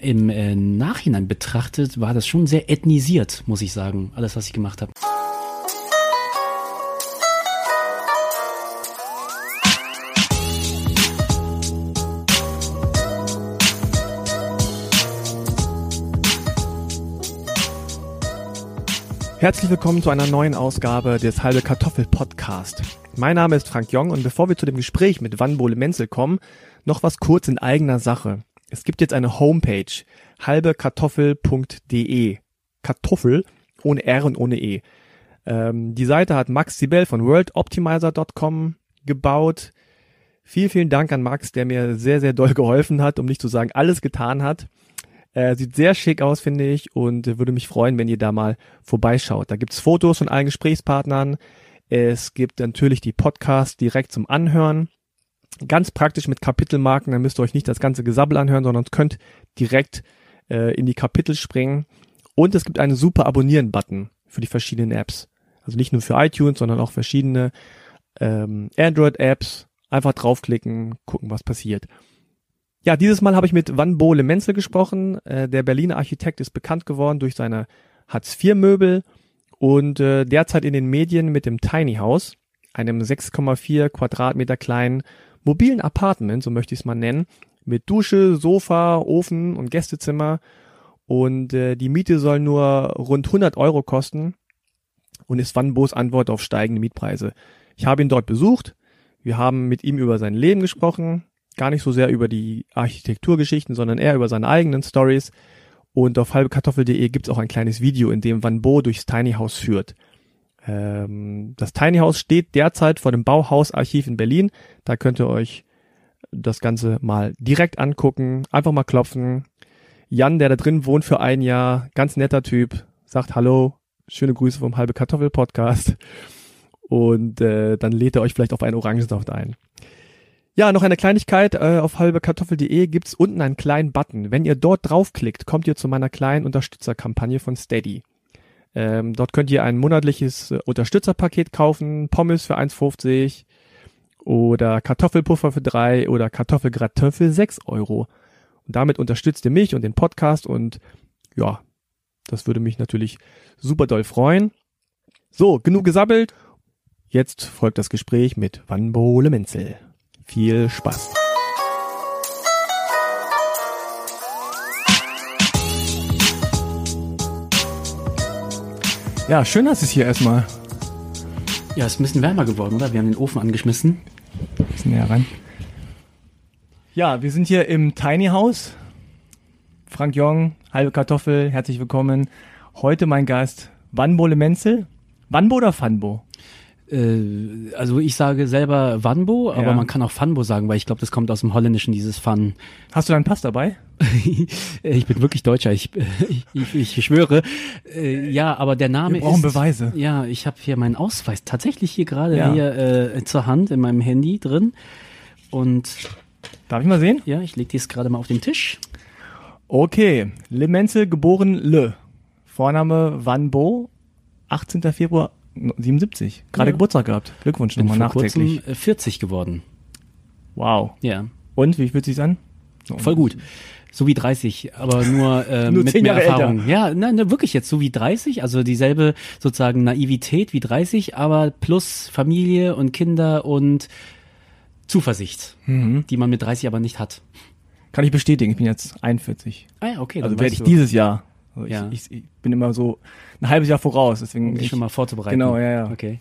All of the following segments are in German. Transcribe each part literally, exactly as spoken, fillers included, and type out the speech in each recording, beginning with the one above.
Im äh, Nachhinein betrachtet war das schon sehr ethnisiert, muss ich sagen, alles, was ich gemacht habe. Herzlich willkommen zu einer neuen Ausgabe des Halbe Kartoffel Podcast. Mein Name ist Frank Jong und bevor wir zu dem Gespräch mit Van Bo Le-Mentzel kommen, noch was kurz in eigener Sache. Es gibt jetzt eine Homepage, halbekartoffel punkt de. Kartoffel ohne R und ohne E. Ähm, die Seite hat Max Zibell von world optimizer punkt com gebaut. Vielen, vielen Dank an Max, der mir sehr, sehr doll geholfen hat, um nicht zu sagen, alles getan hat. Äh, sieht sehr schick aus, finde ich, und würde mich freuen, wenn ihr da mal vorbeischaut. Da gibt's Fotos von allen Gesprächspartnern. Es gibt natürlich die Podcasts direkt zum Anhören. Ganz praktisch mit Kapitelmarken, dann müsst ihr euch nicht das ganze Gesabbel anhören, sondern könnt direkt äh, in die Kapitel springen. Und es gibt einen super Abonnieren-Button für die verschiedenen Apps. Also nicht nur für iTunes, sondern auch verschiedene ähm, Android-Apps. Einfach draufklicken, gucken, was passiert. Ja, dieses Mal habe ich mit Van Bo Le-Mentzel gesprochen. Äh, der Berliner Architekt ist bekannt geworden durch seine Hartz vier Möbel und äh, derzeit in den Medien mit dem Tiny House, einem sechs Komma vier Quadratmeter kleinen mobilen Apartment, so möchte ich es mal nennen, mit Dusche, Sofa, Ofen und Gästezimmer. Und äh, die Miete soll nur rund hundert Euro kosten und ist Van Bo's Antwort auf steigende Mietpreise. Ich habe ihn dort besucht, wir haben mit ihm über sein Leben gesprochen, gar nicht so sehr über die Architekturgeschichten, sondern eher über seine eigenen Stories. Und auf halbekartoffel punkt de gibt es auch ein kleines Video, in dem Van Bo durchs Tiny House führt. Ähm, das Tiny House steht derzeit vor dem Bauhaus-Archiv in Berlin. Da könnt ihr euch das Ganze mal direkt angucken. Einfach mal klopfen. Jan, der da drin wohnt für ein Jahr, ganz netter Typ, sagt Hallo, schöne Grüße vom Halbe-Kartoffel-Podcast. Und äh, dann lädt er euch vielleicht auf einen Orangensaft ein. Ja, noch eine Kleinigkeit, äh, auf halbekartoffel punkt de gibt's unten einen kleinen Button. Wenn ihr dort draufklickt, kommt ihr zu meiner kleinen Unterstützerkampagne von Steady. Ähm, dort könnt ihr ein monatliches äh, Unterstützerpaket kaufen, Pommes für eins fünfzig oder Kartoffelpuffer für drei oder Kartoffelgratin für sechs Euro. Und damit unterstützt ihr mich und den Podcast und ja, das würde mich natürlich super doll freuen. So, genug gesabbelt. Jetzt folgt das Gespräch mit Van Bo Le-Mentzel. Viel Spaß. Ja, schön, dass es hier erstmal. Ja, es ist ein bisschen wärmer geworden, oder? Wir haben den Ofen angeschmissen. Ein bisschen näher rein. Ja, wir sind hier im Tiny House. Frank Jong, halbe Kartoffel, herzlich willkommen. Heute mein Gast Van Bo Le-Mentzel. Van Bo oder Van Bo? Also ich sage selber Van Bo, aber ja, man kann auch Van Bo sagen, weil ich glaube, das kommt aus dem Holländischen, dieses Van. Hast du deinen Pass dabei? Ich bin wirklich Deutscher, ich, ich, ich schwöre. Ja, aber der Name ist... Wir brauchen Beweise. Ja, ich habe hier meinen Ausweis tatsächlich hier gerade ja. hier äh, zur Hand in meinem Handy drin. Und darf ich mal sehen? Ja, ich lege dies gerade mal auf den Tisch. Okay, Le-Mentzel, geboren Le. Vorname Van Bo, achtzehnter Februar siebenundsiebzig. Gerade ja. Geburtstag gehabt. Glückwunsch nochmal nachträglich. Vor kurzem vierzig geworden. Wow. Ja. Und wie fühlt sich's an? Voll gut. So wie dreißig, aber nur, äh, nur mit mehr Jahre Erfahrung. Älter. Ja, nein, ne, wirklich jetzt so wie dreißig, also dieselbe sozusagen Naivität wie dreißig, aber plus Familie und Kinder und Zuversicht, mhm, die man mit dreißig aber nicht hat. Kann ich bestätigen, ich bin jetzt einundvierzig. Ah ja, okay. Also werde ich dieses Jahr. Also ich, ja. ich, ich bin immer so ein halbes Jahr voraus, deswegen um dich schon mal vorzubereiten. Genau, ja, ja. Okay.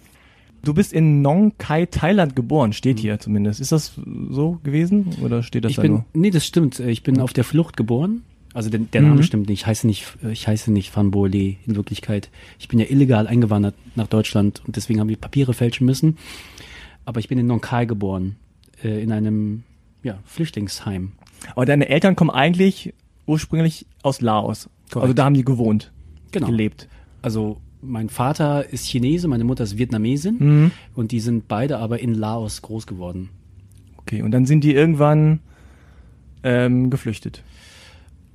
Du bist in Nong Khai, Thailand geboren, steht hier zumindest. Ist das so gewesen oder steht das ich da bin, nur? Nee, das stimmt. Ich bin auf der Flucht geboren. Also der, der mhm. Name stimmt nicht. Ich heiße nicht, ich heiße nicht Van Bo Le in Wirklichkeit. Ich bin ja illegal eingewandert nach Deutschland und deswegen haben wir Papiere fälschen müssen. Aber ich bin in Nong Khai geboren, in einem ja, Flüchtlingsheim. Aber deine Eltern kommen eigentlich ursprünglich aus Laos. Korrekt. Also da haben die gewohnt, genau, gelebt. Also mein Vater ist Chinese, meine Mutter ist Vietnamesin, mhm, und die sind beide aber in Laos groß geworden. Okay, und dann sind die irgendwann ähm, geflüchtet.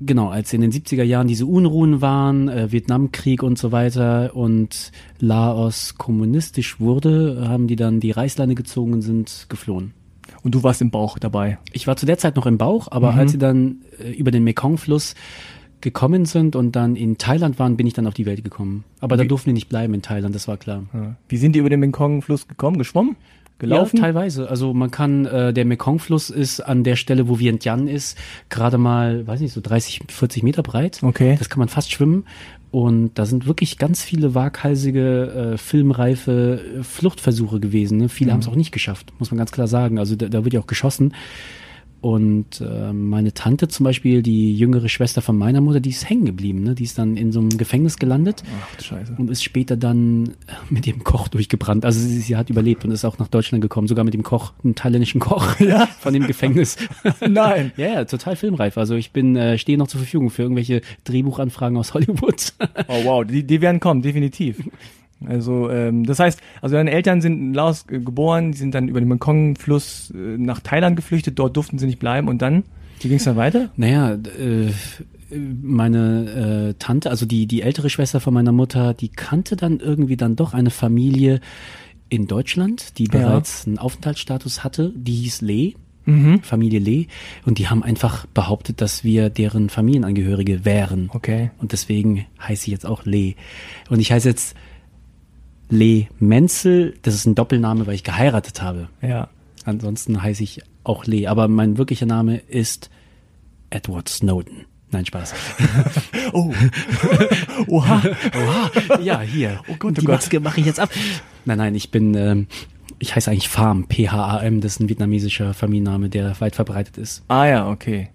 Genau, als in den siebziger Jahren diese Unruhen waren, äh, Vietnamkrieg und so weiter und Laos kommunistisch wurde, haben die dann die Reißleine gezogen und sind geflohen. und du warst im Bauch dabei. Ich war zu der Zeit noch im Bauch, aber mhm. als sie dann äh, über den Mekong-Fluss gekommen sind und dann in Thailand waren, bin ich dann auf die Welt gekommen. Aber da durften die nicht bleiben in Thailand, das war klar. Ja. Wie sind die über den Mekong-Fluss gekommen? Geschwommen? Gelaufen? Ja, teilweise. Also man kann, äh, der Mekong-Fluss ist an der Stelle, wo Vientiane ist, gerade mal, weiß nicht, so dreißig, vierzig Meter breit. Okay. Das kann man fast schwimmen. Und da sind wirklich ganz viele waghalsige, äh, filmreife Fluchtversuche gewesen. Ne? Viele mhm. haben es auch nicht geschafft, muss man ganz klar sagen. Also da, da wird ja auch geschossen. Und äh, meine Tante zum Beispiel, die jüngere Schwester von meiner Mutter, die ist hängen geblieben, ne? Die ist dann in so einem Gefängnis gelandet. Ach, du Scheiße. Und ist später dann mit dem Koch durchgebrannt. Also sie, sie hat überlebt und ist auch nach Deutschland gekommen, sogar mit dem Koch, einem thailändischen Koch ja? von dem Gefängnis. Nein. Ja, yeah, total filmreif. Also ich bin äh, stehe noch zur Verfügung für irgendwelche Drehbuchanfragen aus Hollywood. Oh wow, die, die werden kommen, definitiv. Also ähm, das heißt, also deine Eltern sind in Laos äh, geboren, die sind dann über den Mekong-Fluss äh, nach Thailand geflüchtet, dort durften sie nicht bleiben und dann, wie ging es dann weiter? Naja, äh, meine äh, Tante, also die die ältere Schwester von meiner Mutter, die kannte dann irgendwie dann doch eine Familie in Deutschland, die bereits ja. einen Aufenthaltsstatus hatte, die hieß Lee. Mhm. Familie Lee, und die haben einfach behauptet, dass wir deren Familienangehörige wären. Okay. Und deswegen heiße ich jetzt auch Lee. Und ich heiße jetzt Le-Mentzel, das ist ein Doppelname, weil ich geheiratet habe. Ja. Ansonsten heiße ich auch Lee, aber mein wirklicher Name ist Edward Snowden. Nein, Spaß. Oh. Oha. Oha. Ja, hier. Oh Gott, die oh Gott. Maske mache ich jetzt ab. Nein, nein, ich bin, ähm, ich heiße eigentlich Pham, P H A M, das ist ein vietnamesischer Familienname, der weit verbreitet ist. Ah ja, okay.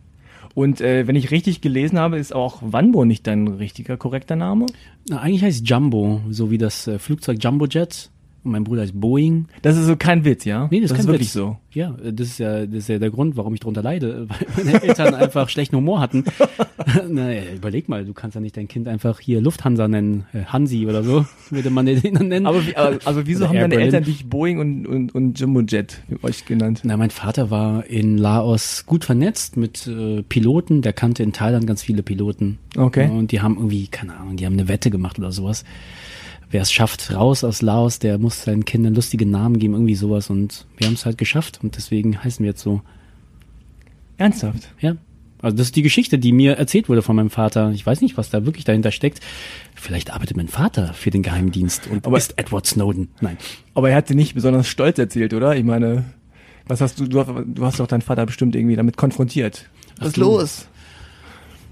Und äh, wenn ich richtig gelesen habe, ist auch Van Bo nicht dein richtiger, korrekter Name? Na, eigentlich heißt Jumbo, so wie das äh, Flugzeug Jumbo Jet. Und mein Bruder heißt Boeing. Das ist so kein Witz, ja? Nee, das, das ist kein wirklich Witz. So. Ja, das ist ja, das ist ja der Grund, warum ich drunter leide, weil meine Eltern einfach schlechten Humor hatten. Naja, überleg mal, du kannst ja nicht dein Kind einfach hier Lufthansa nennen, Hansi oder so, würde man den dann nennen. Aber wie, also wieso oder haben deine Berlin. Eltern dich Boeing und, und, und Jumbo Jet euch genannt? Na, mein Vater war in Laos gut vernetzt mit äh, Piloten, der kannte in Thailand ganz viele Piloten. Okay. Und die haben irgendwie, keine Ahnung, die haben eine Wette gemacht oder sowas. Wer es schafft, raus aus Laos, der muss seinen Kindern lustige Namen geben, irgendwie sowas. Und wir haben es halt geschafft und deswegen heißen wir jetzt so. Ernsthaft? Ja. Also das ist die Geschichte, die mir erzählt wurde von meinem Vater. Ich weiß nicht, was da wirklich dahinter steckt. Vielleicht arbeitet mein Vater für den Geheimdienst und aber ist Edward Snowden. Nein. Aber er hat dir nicht besonders stolz erzählt, oder? Ich meine, was hast du, du hast doch deinen Vater bestimmt irgendwie damit konfrontiert. Was ist los?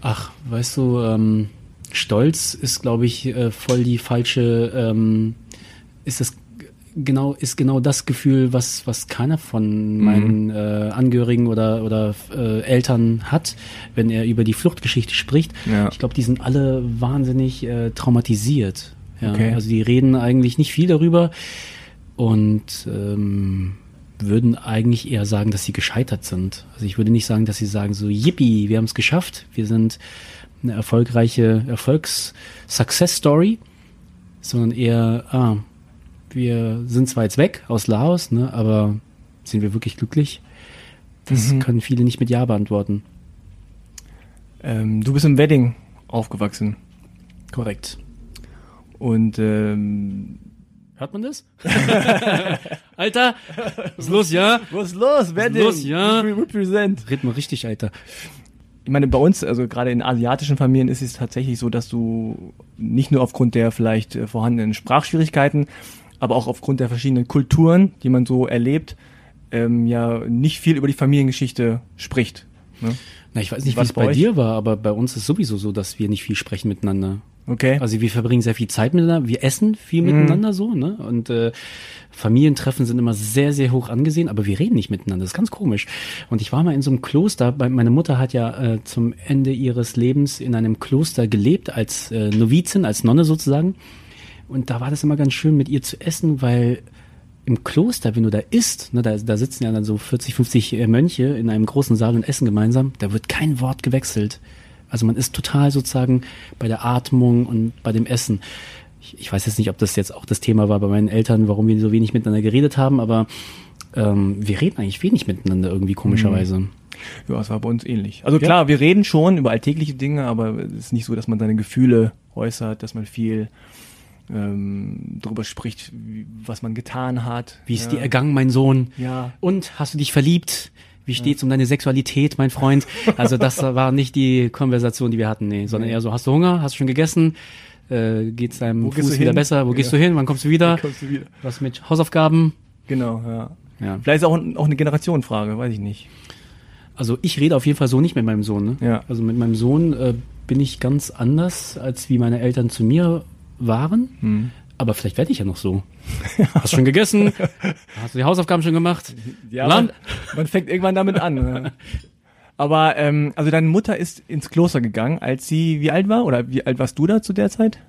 Ach, weißt du, ähm... Stolz ist, glaube ich, äh, voll die falsche, ähm, ist das g- genau, ist genau das Gefühl, was, was keiner von mhm. meinen äh, Angehörigen oder, oder äh, Eltern hat, wenn er über die Fluchtgeschichte spricht. Ja. Ich glaube, die sind alle wahnsinnig äh, traumatisiert. Ja? Okay. Also die reden eigentlich nicht viel darüber und ähm, würden eigentlich eher sagen, dass sie gescheitert sind. Also ich würde nicht sagen, dass sie sagen so, yippie, wir haben es geschafft, wir sind eine erfolgreiche Erfolgs-Success-Story, sondern eher, ah, wir sind zwar jetzt weg aus Laos, ne, aber sind wir wirklich glücklich? Das mhm. können viele nicht mit Ja beantworten. Ähm, du bist im Wedding aufgewachsen. Korrekt. Und ähm, hört man das? Alter, was ist los, ja? Was ist los, Wedding? Was ist los, ja? Represent. Red mal richtig, Alter. Ich meine, bei uns, also gerade in asiatischen Familien ist es tatsächlich so, dass du nicht nur aufgrund der vielleicht vorhandenen Sprachschwierigkeiten, aber auch aufgrund der verschiedenen Kulturen, die man so erlebt, ähm, ja nicht viel über die Familiengeschichte spricht. Ne? Na, ich weiß nicht, wie es bei, bei dir war, aber bei uns ist sowieso so, dass wir nicht viel sprechen miteinander. Okay. Also wir verbringen sehr viel Zeit miteinander, wir essen viel miteinander mm. so, ne? Und äh, Familientreffen sind immer sehr, sehr hoch angesehen, aber wir reden nicht miteinander, das ist ganz komisch. Und ich war mal in so einem Kloster, meine Mutter hat ja äh, zum Ende ihres Lebens in einem Kloster gelebt, als äh, Novizin, als Nonne sozusagen. Und da war das immer ganz schön, mit ihr zu essen, weil im Kloster, wenn du da isst, ne, da, da sitzen ja dann so vierzig, fünfzig Mönche in einem großen Saal und essen gemeinsam, da wird kein Wort gewechselt. Also man ist total sozusagen bei der Atmung und bei dem Essen. Ich, ich weiß jetzt nicht, ob das jetzt auch das Thema war bei meinen Eltern, warum wir so wenig miteinander geredet haben, aber ähm, wir reden eigentlich wenig miteinander irgendwie komischerweise. Mhm. Ja, es war bei uns ähnlich. Also ja. Klar, wir reden schon über alltägliche Dinge, aber es ist nicht so, dass man seine Gefühle äußert, dass man viel ähm, darüber spricht, wie, was man getan hat. Wie ist ja. dir ergangen, mein Sohn? Ja. Und, hast du dich verliebt? Wie steht's ja. um deine Sexualität, mein Freund? Also das war nicht die Konversation, die wir hatten, nee, sondern ja. eher so, hast du Hunger? Hast du schon gegessen? Äh, geht's deinem Wo Fuß wieder hin? besser? Wo ja. gehst du hin? Wann kommst du wieder? Kommst du wieder? Was mit Hausaufgaben? Genau, ja. ja. Vielleicht ist auch, auch eine Generationenfrage, weiß ich nicht. Also ich rede auf jeden Fall so nicht mit meinem Sohn. Ne? Ja. Also mit meinem Sohn äh, bin ich ganz anders, als wie meine Eltern zu mir waren. Hm. Aber vielleicht werde ich ja noch so. Hast du schon gegessen? Hast du die Hausaufgaben schon gemacht? Ja, man, man fängt irgendwann damit an. Ne? Aber ähm, also deine Mutter ist ins Kloster gegangen, als sie wie alt war? Oder wie alt warst du da zu der Zeit?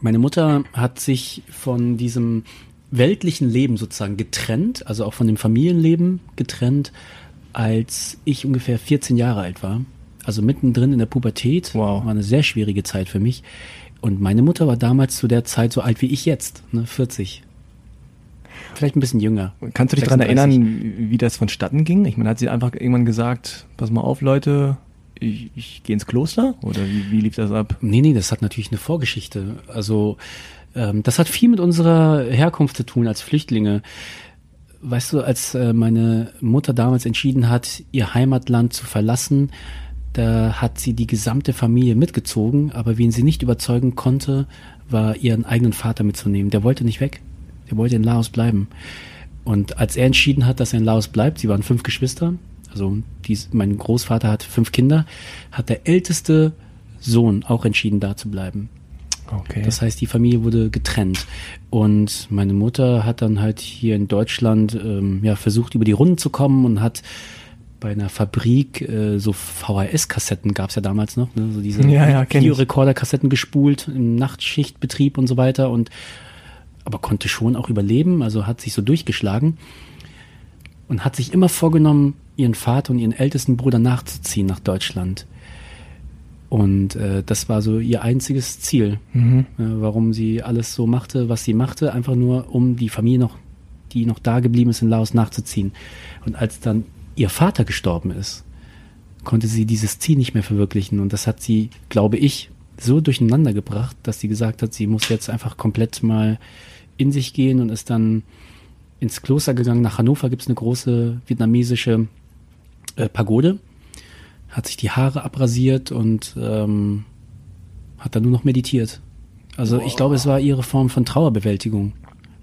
Meine Mutter hat sich von diesem weltlichen Leben sozusagen getrennt, also auch von dem Familienleben getrennt, als ich ungefähr vierzehn Jahre alt war. Also mittendrin in der Pubertät. Wow. War eine sehr schwierige Zeit für mich. Und meine Mutter war damals zu der Zeit so alt wie ich jetzt, ne, vierzig. Vielleicht ein bisschen jünger. Kannst du dich daran erinnern, wie das vonstatten ging? Ich meine, hat sie einfach irgendwann gesagt, pass mal auf, Leute, ich, ich gehe ins Kloster? Oder wie, wie lief das ab? Nee, nee, das hat natürlich eine Vorgeschichte. Also ähm, das hat viel mit unserer Herkunft zu tun als Flüchtlinge. Weißt du, als äh, meine Mutter damals entschieden hat, ihr Heimatland zu verlassen, da hat sie die gesamte Familie mitgezogen, aber wen sie nicht überzeugen konnte, war ihren eigenen Vater mitzunehmen. Der wollte nicht weg, der wollte in Laos bleiben. Und als er entschieden hat, dass er in Laos bleibt, sie waren fünf Geschwister, also dies, mein Großvater hat fünf Kinder, hat der älteste Sohn auch entschieden, da zu bleiben. Okay. Das heißt, die Familie wurde getrennt. Und meine Mutter hat dann halt hier in Deutschland ähm, ja, versucht, über die Runden zu kommen und hat bei einer Fabrik äh, so V H S-Kassetten gab es ja damals noch, ne? So diese ja, ja, Videorekorder-Kassetten gespult im Nachtschichtbetrieb und so weiter, und aber konnte schon auch überleben, also hat sich so durchgeschlagen und hat sich immer vorgenommen, ihren Vater und ihren ältesten Bruder nachzuziehen nach Deutschland. Und äh, das war so ihr einziges Ziel, mhm. äh, warum sie alles so machte, was sie machte, einfach nur, um die Familie noch, die noch da geblieben ist in Laos, nachzuziehen. Und als dann ihr Vater gestorben ist, konnte sie dieses Ziel nicht mehr verwirklichen. Und das hat sie, glaube ich, so durcheinander gebracht, dass sie gesagt hat, sie muss jetzt einfach komplett mal in sich gehen, und ist dann ins Kloster gegangen. Nach Hannover gibt es eine große vietnamesische äh, Pagode. Hat sich die Haare abrasiert und ähm, hat dann nur noch meditiert. Also wow. Ich glaube, es war ihre Form von Trauerbewältigung,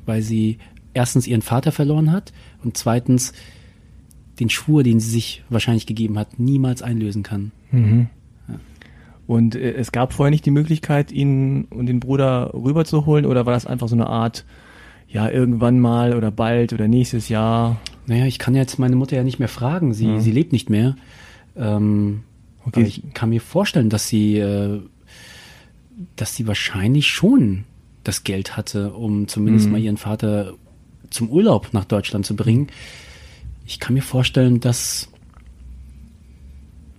weil sie erstens ihren Vater verloren hat und zweitens den Schwur, den sie sich wahrscheinlich gegeben hat, niemals einlösen kann. Mhm. Ja. Und äh, es gab vorher nicht die Möglichkeit, ihn und den Bruder rüberzuholen, oder war das einfach so eine Art, ja, irgendwann mal oder bald oder nächstes Jahr? Naja, ich kann jetzt meine Mutter ja nicht mehr fragen, sie, mhm. sie lebt nicht mehr. Ähm, okay. Ich kann mir vorstellen, dass sie, äh, dass sie wahrscheinlich schon das Geld hatte, um zumindest mhm. mal ihren Vater zum Urlaub nach Deutschland zu bringen. Ich kann mir vorstellen, dass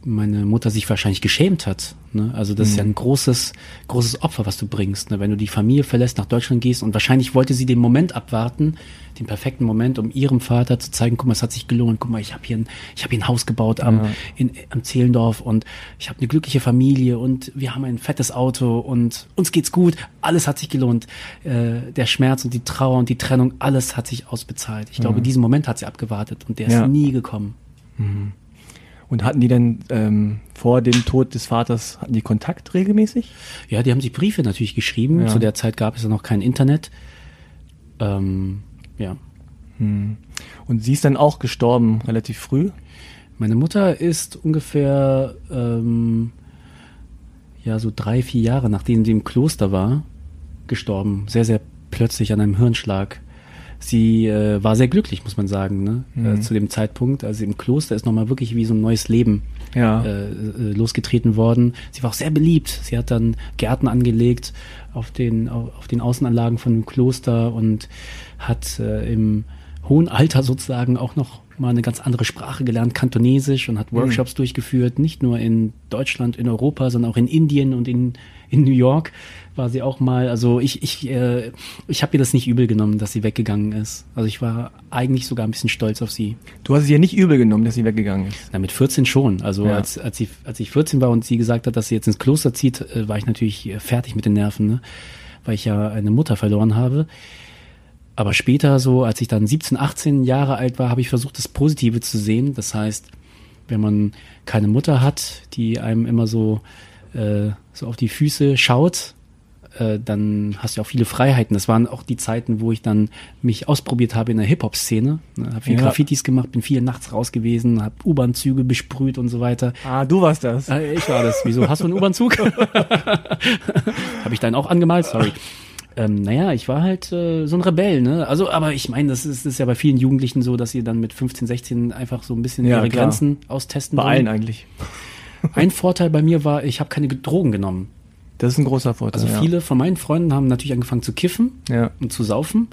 meine Mutter sich wahrscheinlich geschämt hat. Ne? Also das mhm. ist ja ein großes, großes Opfer, was du bringst. Ne? Wenn du die Familie verlässt, nach Deutschland gehst, und wahrscheinlich wollte sie den Moment abwarten, den perfekten Moment, um ihrem Vater zu zeigen, guck mal, es hat sich gelohnt, guck mal, ich habe hier, hab hier ein Haus gebaut am, ja. in, am Zehlendorf, und ich habe eine glückliche Familie und wir haben ein fettes Auto und uns geht's gut, alles hat sich gelohnt. Äh, der Schmerz und die Trauer und die Trennung, alles hat sich ausbezahlt. Ich mhm. glaube, diesen Moment hat sie abgewartet, und der ja. ist nie gekommen. Mhm. Und hatten die denn ähm, vor dem Tod des Vaters, hatten die Kontakt regelmäßig? Ja, die haben sich Briefe natürlich geschrieben. Ja. Zu der Zeit gab es ja noch kein Internet. Ähm, ja. Hm. Und sie ist dann auch gestorben, relativ früh? Meine Mutter ist ungefähr ähm, ja so drei, vier Jahre, nachdem sie im Kloster war, gestorben. Sehr, sehr plötzlich an einem Hirnschlag. Sie äh, war sehr glücklich, muss man sagen, ne? Mhm. Äh, zu dem Zeitpunkt. Also im Kloster ist nochmal wirklich wie so ein neues Leben ja. äh, äh, losgetreten worden. Sie war auch sehr beliebt. Sie hat dann Gärten angelegt auf den, auf, auf den Außenanlagen von dem Kloster und hat äh, im hohen Alter sozusagen auch noch mal eine ganz andere Sprache gelernt, Kantonesisch, und hat Workshops mhm. durchgeführt, nicht nur in Deutschland, in Europa, sondern auch in Indien und in, in New York war sie auch mal. Also ich ich äh, ich habe ihr das nicht übel genommen, dass sie weggegangen ist. Also ich war eigentlich sogar ein bisschen stolz auf sie. Du hast es ihr nicht übel genommen, dass sie weggegangen ist? Na, mit vierzehn schon. Also ja. als als sie als ich vierzehn war und sie gesagt hat, dass sie jetzt ins Kloster zieht, äh, war ich natürlich fertig mit den Nerven, ne? weil ich ja eine Mutter verloren habe. Aber später so, als ich dann siebzehn, achtzehn Jahre alt war, habe ich versucht, das Positive zu sehen. Das heißt, wenn man keine Mutter hat, die einem immer so, äh, so auf die Füße schaut, äh, dann hast du auch viele Freiheiten. Das waren auch die Zeiten, wo ich dann mich ausprobiert habe in der Hip-Hop-Szene. Ne? Habe viel ja. Graffitis gemacht, bin viel nachts raus gewesen, habe U-Bahn-Züge besprüht und so weiter. Ah, du warst das. Äh, ich war das. Wieso? Hast du einen U-Bahn-Zug? Habe ich deinen auch angemalt? Sorry. Ähm, naja, ich war halt äh, so ein Rebell, ne? Also, aber ich meine, das ist, das ist ja bei vielen Jugendlichen so, dass sie dann mit fünfzehn, sechzehn einfach so ein bisschen ja, ihre klar. Grenzen austesten. Bei allen eigentlich. Ein Vorteil bei mir war, ich habe keine Drogen genommen. Das ist ein großer Vorteil. Also viele ja. von meinen Freunden haben natürlich angefangen zu kiffen ja. und zu saufen.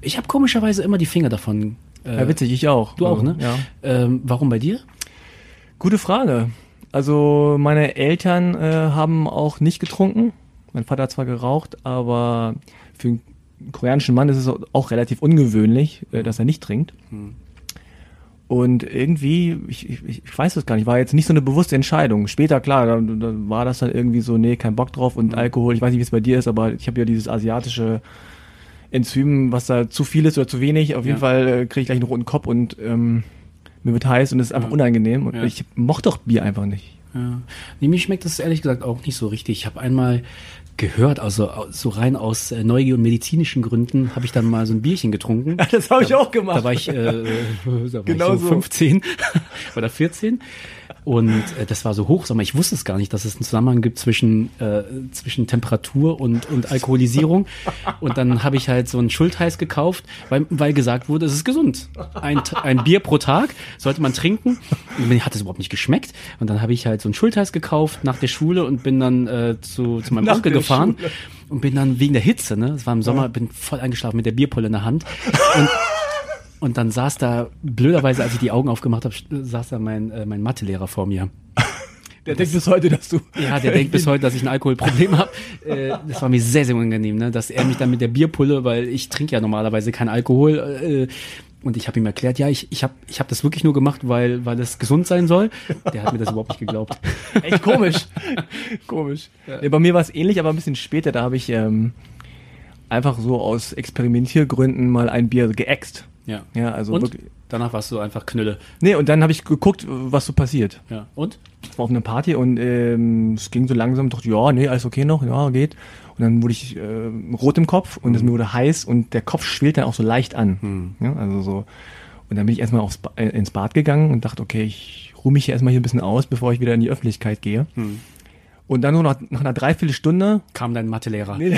Ich habe komischerweise immer die Finger davon. Äh, ja, witzig, ich auch. Du also, auch, ne? Ja. Ähm, warum bei dir? Gute Frage. Also meine Eltern äh, haben auch nicht getrunken. Mein Vater hat zwar geraucht, aber für einen koreanischen Mann ist es auch relativ ungewöhnlich, dass er nicht trinkt. Hm. Und irgendwie, ich, ich, ich weiß es gar nicht, war jetzt nicht so eine bewusste Entscheidung. Später, klar, da, da war das dann irgendwie so, nee, kein Bock drauf und hm. Alkohol, ich weiß nicht, wie es bei dir ist, aber ich habe ja dieses asiatische Enzym, was da zu viel ist oder zu wenig. Auf ja. jeden Fall äh, kriege ich gleich einen roten Kopf und ähm, mir wird heiß und es ist einfach ja. unangenehm. Und ja. ich mochte doch Bier einfach nicht. Ja. Nee, mir schmeckt das ehrlich gesagt auch nicht so richtig. Ich habe einmal gehört, also so rein aus Neugier und medizinischen Gründen, habe ich dann mal so ein Bierchen getrunken. Ja, das habe ich auch gemacht. Da war ich, äh, da war genau ich so, so fünfzehn oder vierzehn und äh, das war so Hochsommer. Ich wusste es gar nicht, dass es einen Zusammenhang gibt zwischen äh, zwischen Temperatur und und Alkoholisierung. Und dann habe ich halt so einen Schultheiß gekauft, weil weil gesagt wurde, es ist gesund. Ein ein Bier pro Tag sollte man trinken. Und mir hat es überhaupt nicht geschmeckt. Und dann habe ich halt so einen Schultheiß gekauft nach der Schule und bin dann äh, zu zu meinem Onkel gefahren. Fahren und bin dann wegen der Hitze, ne, es war im Sommer, bin voll eingeschlafen mit der Bierpulle in der Hand und, und dann saß da, blöderweise, als ich die Augen aufgemacht habe, saß da mein, äh, mein Mathelehrer vor mir. Der das, denkt bis heute, dass du... Ja, der denkt bis heute, dass ich ein Alkoholproblem habe. Äh, das war mir sehr, sehr unangenehm, ne, dass er mich dann mit der Bierpulle, weil ich trinke ja normalerweise keinen Alkohol, äh, und ich habe ihm erklärt, ja, ich ich habe ich hab das wirklich nur gemacht, weil weil das gesund sein soll. Der hat mir das überhaupt nicht geglaubt. Echt komisch. Komisch. Ja. Ja, bei mir war es ähnlich, aber ein bisschen später. Da habe ich ähm, einfach so aus Experimentiergründen mal ein Bier geäxt. Ja. Ja, also und? Wirklich. Danach warst du einfach Knülle. Nee, und dann habe ich geguckt, was so passiert. Ja. Und? Ich war auf einer Party und ähm, es ging so langsam. Ich dachte, ja, nee, alles okay noch, ja, geht. Und dann wurde ich äh, rot im Kopf und es mhm. mir wurde heiß und der Kopf schwillt dann auch so leicht an. Mhm. Ja, also so. Und dann bin ich erstmal aufs ba- ins Bad gegangen und dachte, okay, ich ruhe mich hier erstmal hier ein bisschen aus, bevor ich wieder in die Öffentlichkeit gehe. Mhm. Und dann nur nach, nach einer Dreiviertelstunde kam dein Mathelehrer. Nee.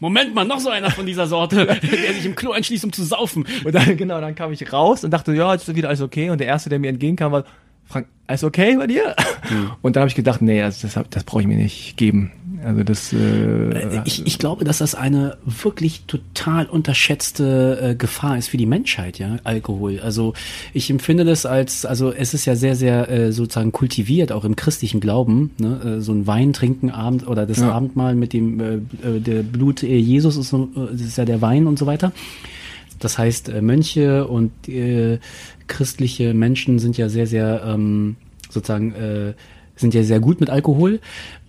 Moment mal, noch so einer von dieser Sorte, der sich im Klo einschließt, um zu saufen. Und dann, genau, dann kam ich raus und dachte, ja, jetzt ist wieder alles okay. Und der Erste, der mir entgegenkam, war, Frank, alles okay bei dir? Mhm. Und dann habe ich gedacht, nee, das, das, das brauche ich mir nicht geben. Also das, äh, ich, ich glaube, dass das eine wirklich total unterschätzte äh, Gefahr ist für die Menschheit, ja, Alkohol. Also ich empfinde das als, also es ist ja sehr, sehr äh, sozusagen kultiviert, auch im christlichen Glauben, ne? Äh, so ein Wein trinken Abend oder das ja. Abendmahl mit dem äh, der Blut äh, Jesus ist, so, das ist ja der Wein und so weiter. Das heißt, äh, Mönche und äh, christliche Menschen sind ja sehr, sehr ähm, sozusagen äh, sind ja sehr gut mit Alkohol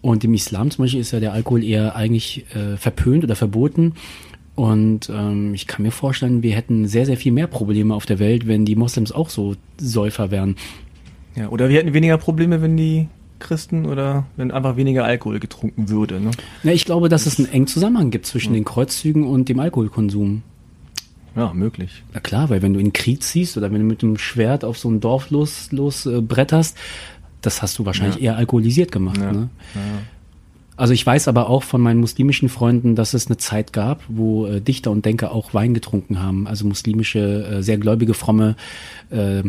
und im Islam zum Beispiel ist ja der Alkohol eher eigentlich äh, verpönt oder verboten und ähm, ich kann mir vorstellen, wir hätten sehr, sehr viel mehr Probleme auf der Welt, wenn die Moslems auch so Säufer wären. Ja, oder wir hätten weniger Probleme, wenn die Christen oder wenn einfach weniger Alkohol getrunken würde. Ne? Ja, ich glaube, dass es einen engen Zusammenhang gibt zwischen ja. den Kreuzzügen und dem Alkoholkonsum. Ja, möglich. Na klar, weil wenn du in den Krieg ziehst oder wenn du mit einem Schwert auf so ein Dorf los, los äh, bretterst, das hast du wahrscheinlich ja. eher alkoholisiert gemacht. Ja. Ne? Ja. Also ich weiß aber auch von meinen muslimischen Freunden, dass es eine Zeit gab, wo äh, Dichter und Denker auch Wein getrunken haben. Also muslimische, äh, sehr gläubige, fromme äh,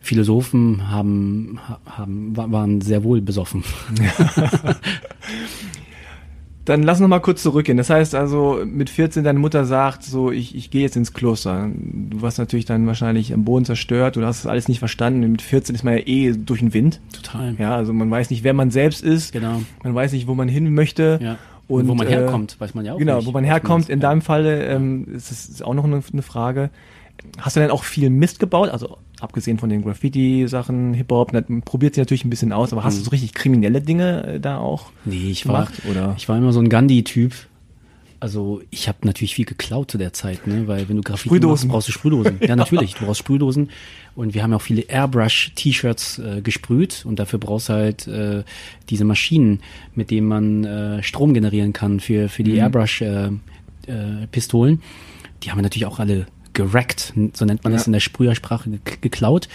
Philosophen haben, haben, waren sehr wohl besoffen. Ja. Dann lass noch mal kurz zurückgehen. Das heißt also, mit vierzehn deine Mutter sagt so, ich, ich gehe jetzt ins Kloster. Du warst natürlich dann wahrscheinlich am Boden zerstört. Du hast das alles nicht verstanden. Mit vierzehn ist man ja eh durch den Wind. Total. Ja, also man weiß nicht, wer man selbst ist. Genau. Man weiß nicht, wo man hin möchte. Ja. Und, und wo man äh, herkommt, weiß man ja auch genau, nicht. Genau, wo man herkommt. In deinem Falle ähm, ist es auch noch eine, eine Frage. Hast du denn auch viel Mist gebaut? Also abgesehen von den Graffiti-Sachen, Hip-Hop, probiert sie natürlich ein bisschen aus, aber hast du so richtig kriminelle Dinge da auch nee, ich gemacht? War, oder? Ich war immer so ein Gandhi-Typ. Also ich habe natürlich viel geklaut zu der Zeit, ne? Weil wenn du Graffiti machst, brauchst du Sprühdosen. Ja, natürlich, du brauchst Sprühdosen. Und wir haben auch viele Airbrush-T-Shirts äh, gesprüht und dafür brauchst du halt äh, diese Maschinen, mit denen man äh, Strom generieren kann für, für die mhm. Airbrush-Pistolen. Äh, äh, die haben wir natürlich auch alle gerackt, so nennt man ja. das in der Sprühersprache, ge- geklaut.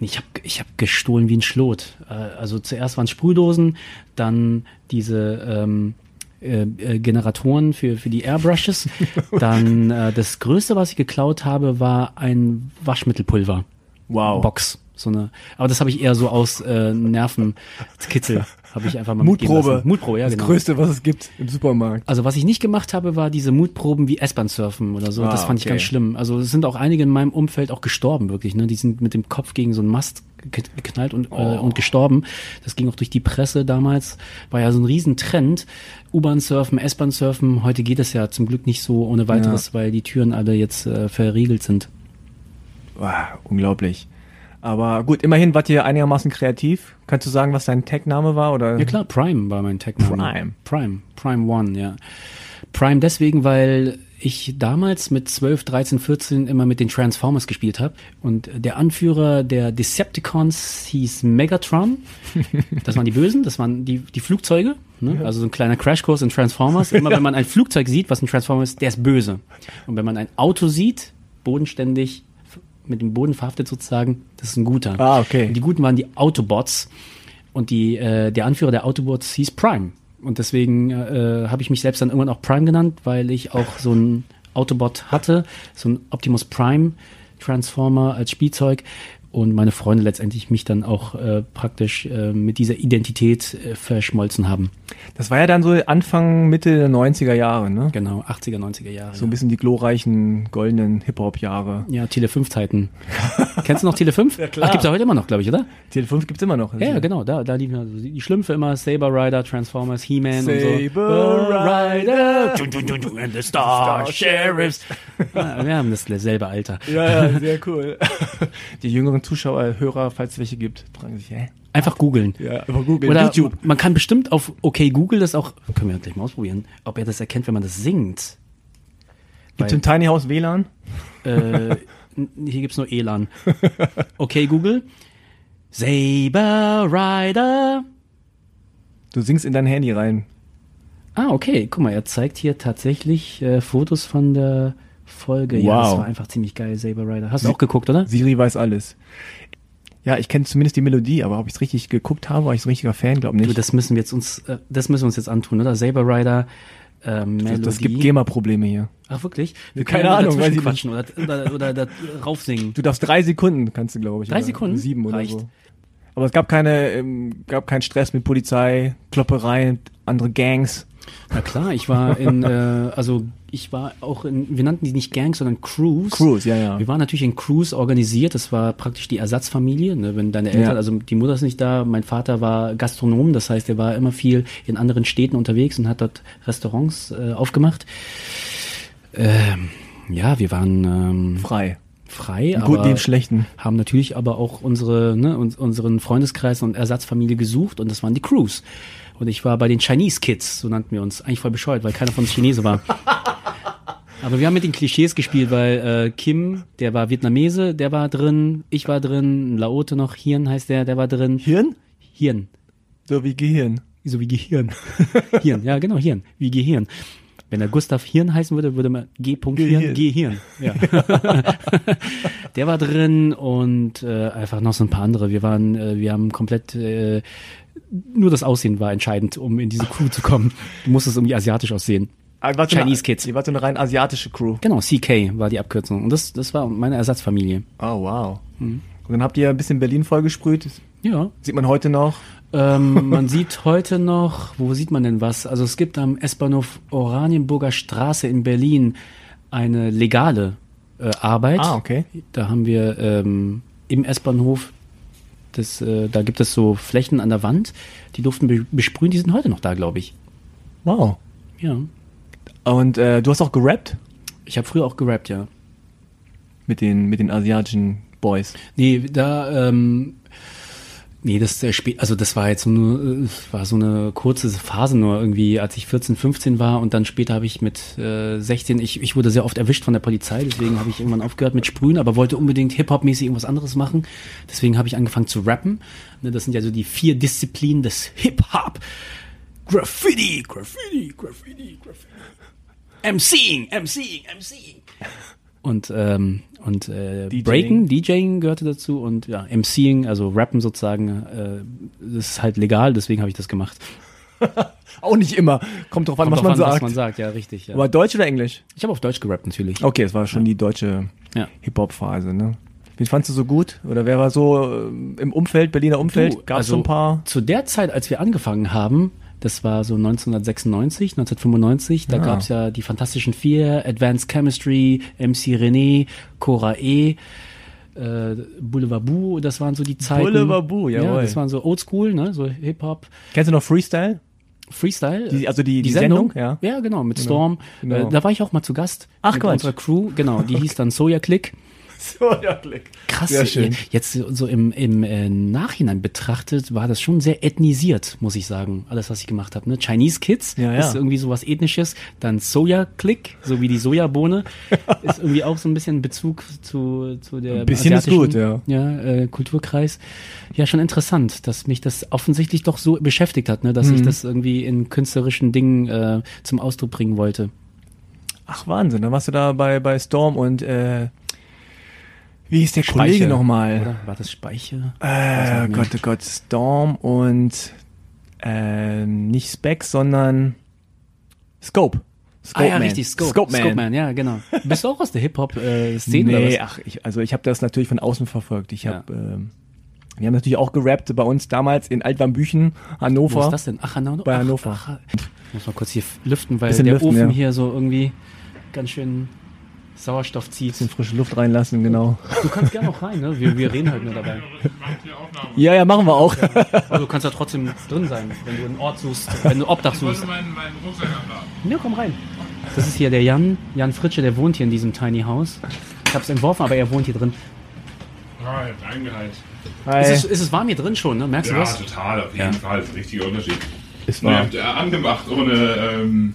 Ich habe ich hab gestohlen wie ein Schlot. Äh, also zuerst waren Sprühdosen, dann diese ähm, äh, äh, Generatoren für, für die Airbrushes. Dann äh, das Größte, was ich geklaut habe, war ein Waschmittelpulver. Wow. Box. So eine, aber das habe ich eher so aus äh, Nervenkitzel. Habe ich einfach mal Mutprobe. Mutprobe, ja, das genau. Das Größte, was es gibt im Supermarkt. Also was ich nicht gemacht habe, war diese Mutproben wie S-Bahn-Surfen oder so. Ah, das fand okay. ich ganz schlimm. Also es sind auch einige in meinem Umfeld auch gestorben, wirklich. Ne? Die sind mit dem Kopf gegen so einen Mast geknallt und, oh. äh, und gestorben. Das ging auch durch die Presse damals. War ja so ein Riesentrend. U-Bahn-Surfen, S-Bahn-Surfen. Heute geht das ja zum Glück nicht so ohne weiteres, ja. weil die Türen alle jetzt äh, verriegelt sind. Wow, unglaublich. Aber gut, immerhin wart ihr einigermaßen kreativ. Kannst du sagen, was dein Tag-Name war? Oder? Ja klar, Prime war mein Tag-Name. Prime. Prime. Prime One, ja. Prime deswegen, weil ich damals mit zwölf, dreizehn, vierzehn immer mit den Transformers gespielt habe. Und der Anführer der Decepticons hieß Megatron. Das waren die Bösen, das waren die, die Flugzeuge. Ne? Also so ein kleiner Crashkurs in Transformers. Immer wenn man ein Flugzeug sieht, was ein Transformer ist, der ist böse. Und wenn man ein Auto sieht, bodenständig, mit dem Boden verhaftet sozusagen, das ist ein guter. Ah, okay. Und die Guten waren die Autobots und die, äh, der Anführer der Autobots hieß Prime. Und deswegen äh, habe ich mich selbst dann irgendwann auch Prime genannt, weil ich auch so einen Autobot hatte, so einen Optimus Prime Transformer als Spielzeug und meine Freunde letztendlich mich dann auch äh, praktisch äh, mit dieser Identität äh, verschmolzen haben. Das war ja dann so Anfang, Mitte der neunziger Jahre, ne? Genau, achtziger, neunziger Jahre. So ein bisschen die glorreichen, goldenen Hip-Hop-Jahre. Ja, Tele fünf Zeiten. Kennst du noch Tele fünf? Ja, klar. Ach, gibt's ja heute immer noch, glaube ich, oder? Tele fünf gibt's immer noch. Ja, ja, genau, da, da liefen also die Schlümpfe immer, Saber Rider, Transformers, He-Man Saber und so. Saber Rider! Dun, dun, dun, dun, and the Star Sheriffs! Ah, wir haben das selbe Alter. Ja, ja, sehr cool. Die jüngeren Zuschauer, Hörer, falls es welche gibt, fragen sich, hä? Einfach googeln. Ja, einfach googeln. Oder YouTube. Man kann bestimmt auf okay Google das auch, können wir gleich mal ausprobieren, ob er das erkennt, wenn man das singt. Gibt es im Tiny House W L A N? Äh, hier gibt es nur E L A N. Okay Google. Saber Rider. Du singst in dein Handy rein. Ah, okay. Guck mal, er zeigt hier tatsächlich äh, Fotos von der Folge. Wow. Ja, das war einfach ziemlich geil, Saber Rider. Hast du auch geguckt, oder? Siri weiß alles. Ja, ich kenne zumindest die Melodie, aber ob ich es richtig geguckt habe, war ich so ein richtiger Fan, glaube nicht. Du, das müssen wir jetzt uns, äh, das müssen wir uns jetzt antun, oder? Saber Rider, äh, Melodie. Das, das gibt GEMA-Probleme hier. Ach, wirklich? Wir Keine können Ahnung, weil sie quatschen oder, oder, oder da raufsingen. Du darfst drei Sekunden, kannst du, glaube ich. Drei Sekunden? Sieben oder Reicht. So. Aber es gab keine, ähm, gab keinen Stress mit Polizei, Kloppereien, andere Gangs. Na klar, ich war in, äh, also ich war auch in, wir nannten die nicht Gangs, sondern Crews. Crews, ja, ja. Wir waren natürlich in Crews organisiert, das war praktisch die Ersatzfamilie, ne? Wenn deine Eltern, ja. also die Mutter ist nicht da, mein Vater war Gastronom, das heißt, er war immer viel in anderen Städten unterwegs und hat dort Restaurants äh, aufgemacht. Ähm, ja, wir waren ähm, frei. frei, Im aber schlechten. Haben natürlich aber auch unsere, ne, uns, unseren Freundeskreis und Ersatzfamilie gesucht und das waren die Crews. Und ich war bei den Chinese Kids, so nannten wir uns. Eigentlich voll bescheuert, weil keiner von uns Chinese war. Aber wir haben mit den Klischees gespielt, weil äh, Kim, der war Vietnamese, der war drin, ich war drin, Laote noch, Hirn heißt der, der war drin. Hirn? Hirn. So wie Gehirn. So wie Gehirn. Hirn, ja genau, Hirn, wie Gehirn. Wenn er Gustav Hirn heißen würde, würde man G. Hirn, Gehirn. Ja. Der war drin und äh, einfach noch so ein paar andere. Wir waren, äh, wir haben komplett... Äh, Nur das Aussehen war entscheidend, um in diese Crew zu kommen. Du musstest irgendwie asiatisch aussehen. Chinese Kids. Ihr wart so eine rein asiatische Crew. Genau, C K war die Abkürzung. Und das, das war meine Ersatzfamilie. Oh, wow. Mhm. Und dann habt ihr ein bisschen Berlin vollgesprüht. Ja. Sieht man heute noch? Ähm, man sieht heute noch, wo sieht man denn was? Also es gibt am S-Bahnhof Oranienburger Straße in Berlin eine legale äh, Arbeit. Ah, okay. Da haben wir ähm, im S-Bahnhof Das, äh, da gibt es so Flächen an der Wand, die durften be- besprühen, die sind heute noch da, glaube ich. Wow. Ja. Und äh, du hast auch gerappt? Ich habe früher auch gerappt, ja. mit den, mit den asiatischen Boys. Nee, da, ähm, nee, das ist sehr spät, also das war jetzt nur, war so eine kurze Phase nur irgendwie, als ich vierzehn, fünfzehn war, und dann später habe ich mit äh, sechzehn, ich, ich wurde sehr oft erwischt von der Polizei, deswegen habe ich irgendwann aufgehört mit Sprühen, aber wollte unbedingt Hip-Hop-mäßig irgendwas anderes machen, deswegen habe ich angefangen zu rappen, ne, das sind ja so die vier Disziplinen des Hip-Hop, Graffiti, Graffiti, Graffiti, Graffiti, MCing, MCing, MCing. Und, ähm, und äh, DJing. Breaken, DJing gehörte dazu und ja, MCing, also Rappen sozusagen, äh, das ist halt legal, deswegen habe ich das gemacht. Auch nicht immer, kommt drauf an, kommt was, drauf man an sagt. was man sagt. Ja, richtig. Ja. Aber Deutsch oder Englisch? Ich habe auf Deutsch gerappt natürlich. Okay, es war schon ja. die deutsche ja. Hip-Hop-Phase, ne? Wie fandst du so gut? Oder wer war so äh, im Umfeld, Berliner Umfeld? Gab es also so ein paar? Zu der Zeit, als wir angefangen haben, das war so neunzehnhundertsechsundneunzig, neunzehnhundertfünfundneunzig, da ja. gab es ja die Fantastischen Vier, Advanced Chemistry, M C René, Cora E, äh, Boulevard Bou, das waren so die Zeiten. Boulevard Bou, jawohl. Ja, das waren so Oldschool, ne, so Hip-Hop. Kennst du noch Freestyle? Freestyle? Die, also die, die, die Sendung? Sendung? Ja. ja, genau, mit Storm. Genau. Genau. Äh, da war ich auch mal zu Gast. Ach, mit Quatsch. Unserer Crew, genau, die hieß dann Soja Click. Soja Click. Krass, sehr schön. Jetzt so im, im äh, Nachhinein betrachtet, war das schon sehr ethnisiert, muss ich sagen. Alles, was ich gemacht habe. Ne? Chinese Kids ja, ja. ist irgendwie sowas Ethnisches. Dann Soja Click, so wie die Sojabohne, ist irgendwie auch so ein bisschen Bezug zu, zu der ein bisschen ist gut, ja. Ja, äh, Kulturkreis. Ja, schon interessant, dass mich das offensichtlich doch so beschäftigt hat, ne? dass mhm. ich das irgendwie in künstlerischen Dingen äh, zum Ausdruck bringen wollte. Ach, Wahnsinn. Dann warst du da bei, bei Storm und äh wie hieß der Speiche, Kollege nochmal? War das Speiche? Äh, Gott, oh Gott, Storm und äh, nicht Specs, sondern Scope. Scope ah ja, Man. richtig, Scope. Scope Man. Scope Man, ja, genau. Bist du auch aus der Hip-Hop-Szene? Äh, nee, oder was? ach, ich, also ich habe das natürlich von außen verfolgt. Ich hab, ja. ähm, wir haben natürlich auch gerappt bei uns damals in Altwarmbüchen, Hannover. Wo ist das denn? Ach, Hannover? Bei Hannover. Ach, ach, ich muss mal kurz hier lüften, weil der lüften, Ofen ja. hier so irgendwie ganz schön Sauerstoff zieht. Ein bisschen frische Luft reinlassen, genau. Du kannst gerne auch rein, ne? Wir, wir reden halt nur dabei. Ja, ja, machen wir auch. Aber du kannst ja trotzdem drin sein, wenn du einen Ort suchst, wenn du Obdach suchst. Ich wollte meinen, meinen Rucksack abladen. Ja, komm rein. Das ist hier der Jan, Jan Fritzsche, der wohnt hier in diesem Tiny House. Ich hab's entworfen, aber er wohnt hier drin. Ah, ich hab eingeheizt. Hi. Ist es, ist es warm hier drin schon, ne? Merkst ja, du was? Ja, total, auf jeden ja. Fall. Das ist ein richtiger Unterschied. Ist warm. Ihr habt angemacht, ohne ähm,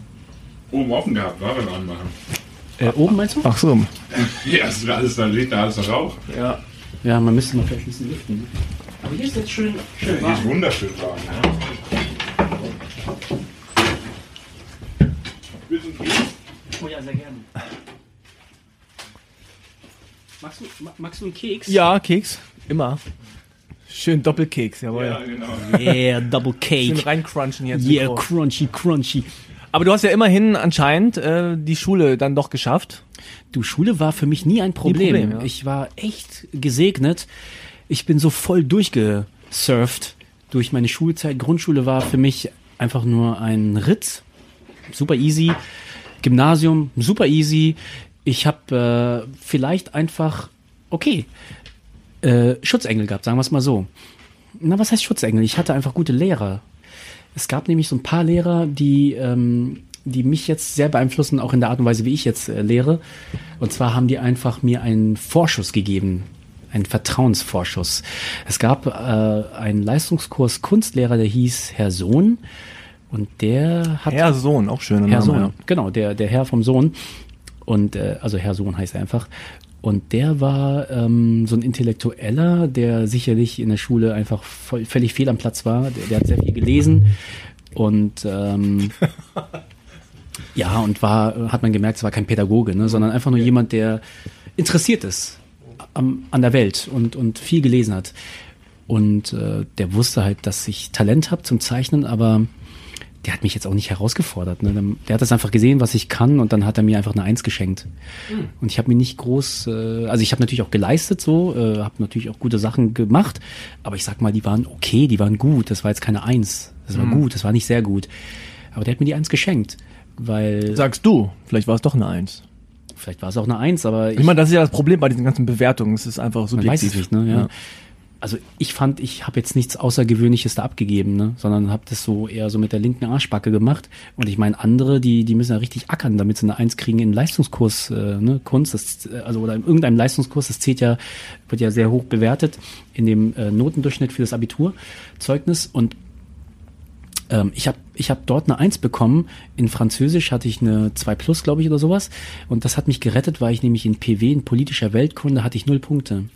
oben offen gehabt, war beim Anmachen. Äh, oben meinst du? Ach so. Ja, es ist alles noch Licht, alles noch Rauch. Ja. Ja, man müsste mal vielleicht ein bisschen lüften. Aber hier ist jetzt schön, schön ja, warm. Hier ist wunderschön warm. Ja. Willst du einen Bier? Oh ja, sehr gerne. Magst du, magst du einen Keks? Ja, Keks. Immer. Schön Doppelkeks, jawohl. Ja, genau. Yeah, Double Cake. Schön reincrunchen jetzt. Yeah, drauf. Crunchy, crunchy. Aber du hast ja immerhin anscheinend äh, die Schule dann doch geschafft. Du, Schule war für mich nie ein Problem. Nie Problem ja. Ich war echt gesegnet. Ich bin so voll durchgesurft durch meine Schulzeit. Grundschule war für mich einfach nur ein Ritt. Super easy. Gymnasium, super easy. Ich habe äh, vielleicht einfach, okay, äh, Schutzengel gehabt, sagen wir es mal so. Na, was heißt Schutzengel? Ich hatte einfach gute Lehrer. Es gab nämlich so ein paar Lehrer, die, ähm, die mich jetzt sehr beeinflussen, auch in der Art und Weise, wie ich jetzt äh, lehre. Und zwar haben die einfach mir einen Vorschuss gegeben, einen Vertrauensvorschuss. Es gab äh, einen Leistungskurs Kunstlehrer, der hieß Herr Sohn. Und der hat... Herr Sohn, auch schöner Name. Herr Sohn, ja. Genau, der, der Herr vom Sohn. Und äh, also Herr Sohn heißt er einfach. Und der war ähm, so ein Intellektueller, der sicherlich in der Schule einfach voll, völlig fehl am Platz war. Der, der hat sehr viel gelesen und ähm, ja, und war, hat man gemerkt, es war kein Pädagoge, ne, sondern einfach nur jemand, der interessiert ist am, an der Welt und, und viel gelesen hat. Und äh, der wusste halt, dass ich Talent habe zum Zeichnen, aber der hat mich jetzt auch nicht herausgefordert. Ne? Der hat das einfach gesehen, was ich kann, und dann hat er mir einfach eine Eins geschenkt. Mhm. Und ich habe mir nicht groß, äh, also ich habe natürlich auch geleistet so, äh, habe natürlich auch gute Sachen gemacht, aber ich sag mal, die waren okay, die waren gut, das war jetzt keine Eins. Das war mhm. gut, das war nicht sehr gut. Aber der hat mir die Eins geschenkt, weil... Sagst du, vielleicht war es doch eine Eins. Vielleicht war es auch eine Eins, aber... Ich, ich meine, das ist ja das Problem bei diesen ganzen Bewertungen, es ist einfach subjektiv. Man weiß es nicht, ne? Ja. Ja. also ich fand, ich habe jetzt nichts Außergewöhnliches da abgegeben, ne? Sondern habe das so eher so mit der linken Arschbacke gemacht. Und ich meine, andere, die die müssen ja richtig ackern, damit sie eine Eins kriegen in Leistungskurs, äh, ne, Kunst, das, also oder in irgendeinem Leistungskurs, das zählt ja, wird ja sehr hoch bewertet in dem äh, Notendurchschnitt für das Abiturzeugnis. Und ähm, ich habe ich hab dort eine Eins bekommen, in Französisch hatte ich eine zwei plus, glaube ich, oder sowas. Und das hat mich gerettet, weil ich nämlich in P W, in politischer Weltkunde, hatte ich null Punkte.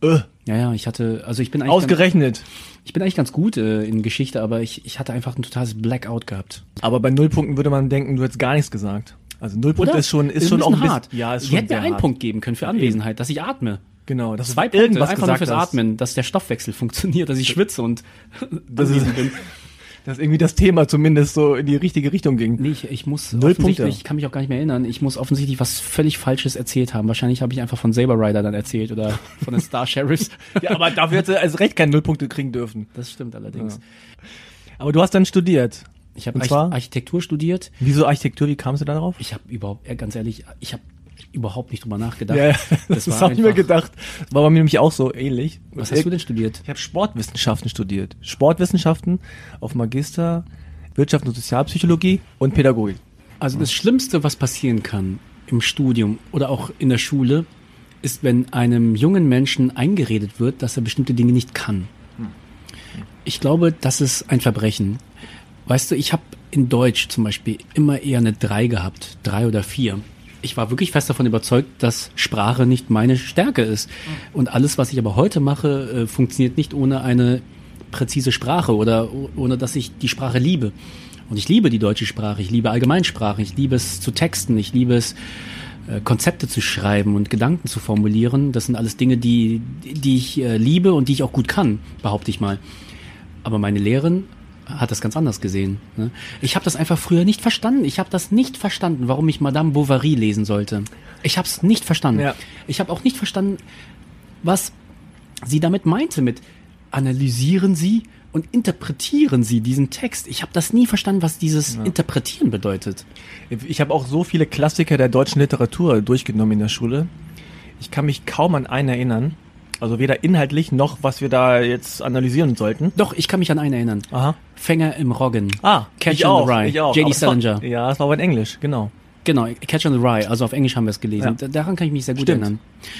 Äh. Ja, ja, ich hatte, also ich bin eigentlich ausgerechnet. Ganz, ich bin eigentlich ganz gut äh, in Geschichte, aber ich, ich hatte einfach ein totales Blackout gehabt. Aber bei Nullpunkten würde man denken, du hättest gar nichts gesagt. Also Nullpunkte ist schon, ist, ist schon auch ein hart. Bisschen, ja, ist schon sehr hart. Ich hätte einen Punkt geben können für Anwesenheit, dass ich atme. Genau, dass zwei Punkte irgendwas einfach gesagt nur fürs hast. Atmen, dass der Stoffwechsel funktioniert, dass ich schwitze und das ist, bin. Dass irgendwie das Thema zumindest so in die richtige Richtung ging. Nee, ich, ich muss Null offensichtlich, Punkte. Ich kann mich auch gar nicht mehr erinnern, ich muss offensichtlich was völlig Falsches erzählt haben. Wahrscheinlich habe ich einfach von Saber Rider dann erzählt oder von den Star Sheriffs. Ja, aber dafür hätte er als Recht keine Nullpunkte kriegen dürfen. Das stimmt allerdings. Ja. Aber du hast dann studiert. Ich habe Arch- Architektur studiert. Wieso Architektur? Wie kamst du da drauf? Ich habe überhaupt, ganz ehrlich, ich habe überhaupt nicht drüber nachgedacht. Ja, ja. Das, das habe ich mir gedacht. Das war bei mir nämlich auch so ähnlich. Was hast du denn studiert? Ich habe Sportwissenschaften studiert. Sportwissenschaften auf Magister, Wirtschaft und Sozialpsychologie und Pädagogik. Also das Schlimmste, was passieren kann im Studium oder auch in der Schule, ist, wenn einem jungen Menschen eingeredet wird, dass er bestimmte Dinge nicht kann. Ich glaube, das ist ein Verbrechen. Weißt du, ich habe in Deutsch zum Beispiel immer eher eine drei gehabt, drei oder vier. Ich war wirklich fest davon überzeugt, dass Sprache nicht meine Stärke ist. Und alles, was ich aber heute mache, äh, funktioniert nicht ohne eine präzise Sprache oder ohne, dass ich die Sprache liebe. Und ich liebe die deutsche Sprache, ich liebe Allgemeinsprache, ich liebe es zu texten, ich liebe es, äh, Konzepte zu schreiben und Gedanken zu formulieren. Das sind alles Dinge, die, die ich äh, liebe und die ich auch gut kann, behaupte ich mal. Aber meine Lehrerin hat das ganz anders gesehen. Ne? Ich habe das einfach früher nicht verstanden. Ich habe das nicht verstanden, warum ich Madame Bovary lesen sollte. Ich habe es nicht verstanden. Ja. Ich habe auch nicht verstanden, was sie damit meinte mit analysieren Sie und interpretieren Sie diesen Text. Ich habe das nie verstanden, was dieses ja. Interpretieren bedeutet. Ich habe auch so viele Klassiker der deutschen Literatur durchgenommen in der Schule. Ich kann mich kaum an einen erinnern. Also weder inhaltlich noch, was wir da jetzt analysieren sollten. Doch, ich kann mich an einen erinnern. Aha. Fänger im Roggen. Ah, Catch ich on auch, the Rye. Ich auch. J D Salinger. War, ja, das war aber in Englisch, genau. Genau, Catch on the Rye, also auf Englisch haben wir es gelesen. Ja. Daran kann ich mich sehr gut Stimmt. erinnern.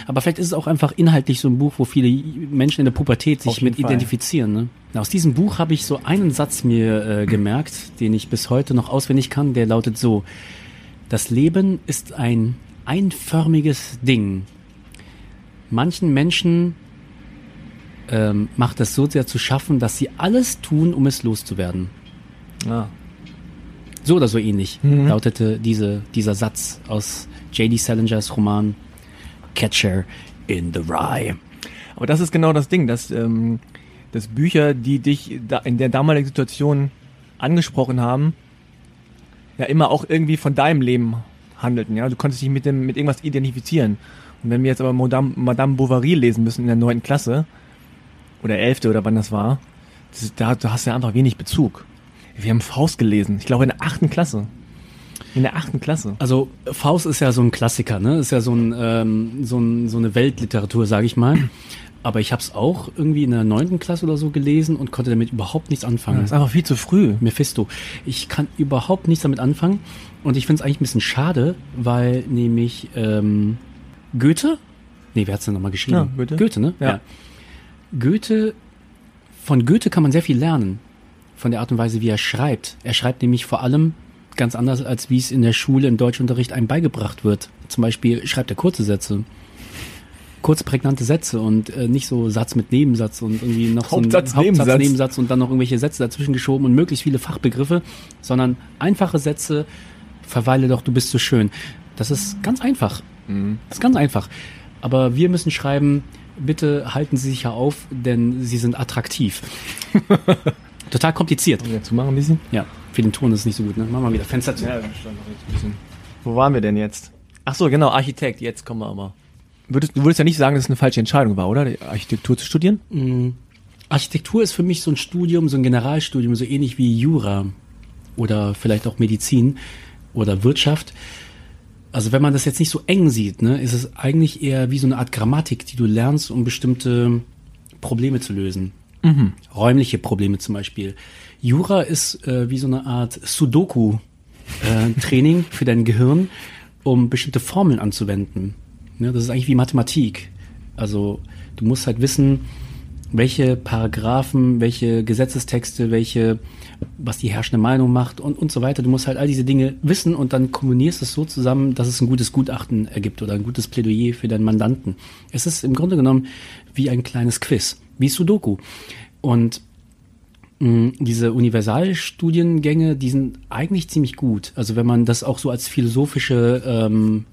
Aber vielleicht ist es auch einfach inhaltlich so ein Buch, wo viele Menschen in der Pubertät sich mit Fall. identifizieren. Ne? Aus diesem Buch habe ich so einen Satz mir äh, gemerkt, den ich bis heute noch auswendig kann. Der lautet so: Das Leben ist ein einförmiges Ding. Manchen Menschen ähm, macht es so sehr zu schaffen, dass sie alles tun, um es loszuwerden. Ah. So oder so ähnlich mhm. lautete diese, dieser Satz aus J D Salingers Roman Catcher in the Rye. Aber das ist genau das Ding, dass, ähm, dass Bücher, die dich da in der damaligen Situation angesprochen haben, ja immer auch irgendwie von deinem Leben handelten. Ja? Du konntest dich mit, dem, mit irgendwas identifizieren. Und wenn wir jetzt aber Madame, Madame Bovary lesen müssen in der neunten Klasse oder elfte oder wann das war, das, da, da hast du ja einfach wenig Bezug. Wir haben Faust gelesen, ich glaube in der achten Klasse. In der achten Klasse. Also Faust ist ja so ein Klassiker, ne? Ist ja so, ein, ähm, so, ein, so eine Weltliteratur, sage ich mal. Aber ich habe es auch irgendwie in der neunten Klasse oder so gelesen und konnte damit überhaupt nichts anfangen. Ja, das ist einfach viel zu früh. Mephisto. Ich kann überhaupt nichts damit anfangen. Und ich finde es eigentlich ein bisschen schade, weil nämlich... Ähm, Goethe? Nee, wer hat's denn nochmal geschrieben? Ja, Goethe. Goethe, ne? Ja. ja. Goethe, von Goethe kann man sehr viel lernen. Von der Art und Weise, wie er schreibt. Er schreibt nämlich vor allem ganz anders, als wie es in der Schule, im Deutschunterricht einem beigebracht wird. Zum Beispiel schreibt er kurze Sätze. Kurze, prägnante Sätze und äh, nicht so Satz mit Nebensatz und irgendwie noch so ein Hauptsatz, Nebensatz. Nebensatz und dann noch irgendwelche Sätze dazwischen geschoben und möglichst viele Fachbegriffe, sondern einfache Sätze, verweile doch, du bist so schön. Das ist ganz einfach. Das ist ganz einfach. Aber wir müssen schreiben, bitte halten Sie sich ja auf, denn Sie sind attraktiv. Total kompliziert. Okay, zu machen ein bisschen? Ja, für den Ton ist es nicht so gut. Ne? Machen wir wieder Fenster zu. Ja, dann stand noch jetzt ein bisschen. Wo waren wir denn jetzt? Ach so, genau, Architekt. Jetzt kommen wir aber. Würdest, du würdest ja nicht sagen, dass es eine falsche Entscheidung war, oder? Die Architektur zu studieren? Mhm. Architektur ist für mich so ein Studium, so ein Generalstudium, so ähnlich wie Jura oder vielleicht auch Medizin oder Wirtschaft. Also wenn man das jetzt nicht so eng sieht, ne, ist es eigentlich eher wie so eine Art Grammatik, die du lernst, um bestimmte Probleme zu lösen. Mhm. Räumliche Probleme zum Beispiel. Jura ist äh, wie so eine Art Sudoku-Training äh, für dein Gehirn, um bestimmte Formeln anzuwenden. Ne, das ist eigentlich wie Mathematik. Also du musst halt wissen, welche Paragraphen, welche Gesetzestexte, welche, was die herrschende Meinung macht und, und so weiter. Du musst halt all diese Dinge wissen und dann kombinierst es so zusammen, dass es ein gutes Gutachten ergibt oder ein gutes Plädoyer für deinen Mandanten. Es ist im Grunde genommen wie ein kleines Quiz, wie Sudoku. Und mh, diese Universalstudiengänge, die sind eigentlich ziemlich gut. Also wenn man das auch so als philosophische ähm,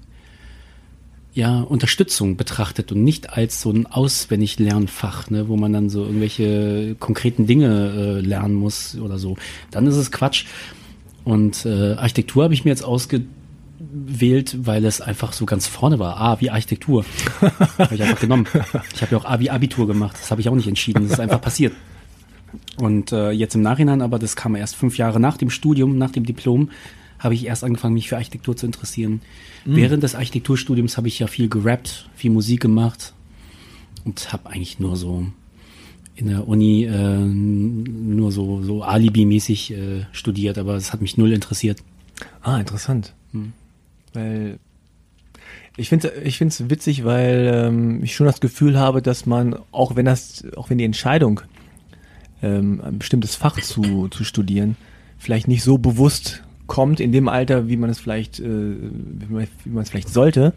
ja, Unterstützung betrachtet und nicht als so ein Auswendig-Lernfach, ne, wo man dann so irgendwelche konkreten Dinge äh, lernen muss oder so, dann ist es Quatsch. Und äh, Architektur habe ich mir jetzt ausgewählt, weil es einfach so ganz vorne war. A wie Architektur. Habe ich einfach genommen. Ich habe ja auch A wie Abitur gemacht. Das habe ich auch nicht entschieden. Das ist einfach passiert. Und äh, jetzt im Nachhinein, aber das kam erst fünf Jahre nach dem Studium, nach dem Diplom, habe ich erst angefangen, mich für Architektur zu interessieren. Mhm. Während des Architekturstudiums habe ich ja viel gerappt, viel Musik gemacht und habe eigentlich nur so in der Uni äh, nur so, so Alibi-mäßig äh, studiert, aber es hat mich null interessiert. Ah, interessant. Mhm. Weil ich finde ich finde es witzig, weil ähm, ich schon das Gefühl habe, dass man, auch wenn das, auch wenn die Entscheidung, ähm, ein bestimmtes Fach zu, zu studieren, vielleicht nicht so bewusst kommt in dem Alter, wie man es vielleicht, äh, wie man es vielleicht sollte,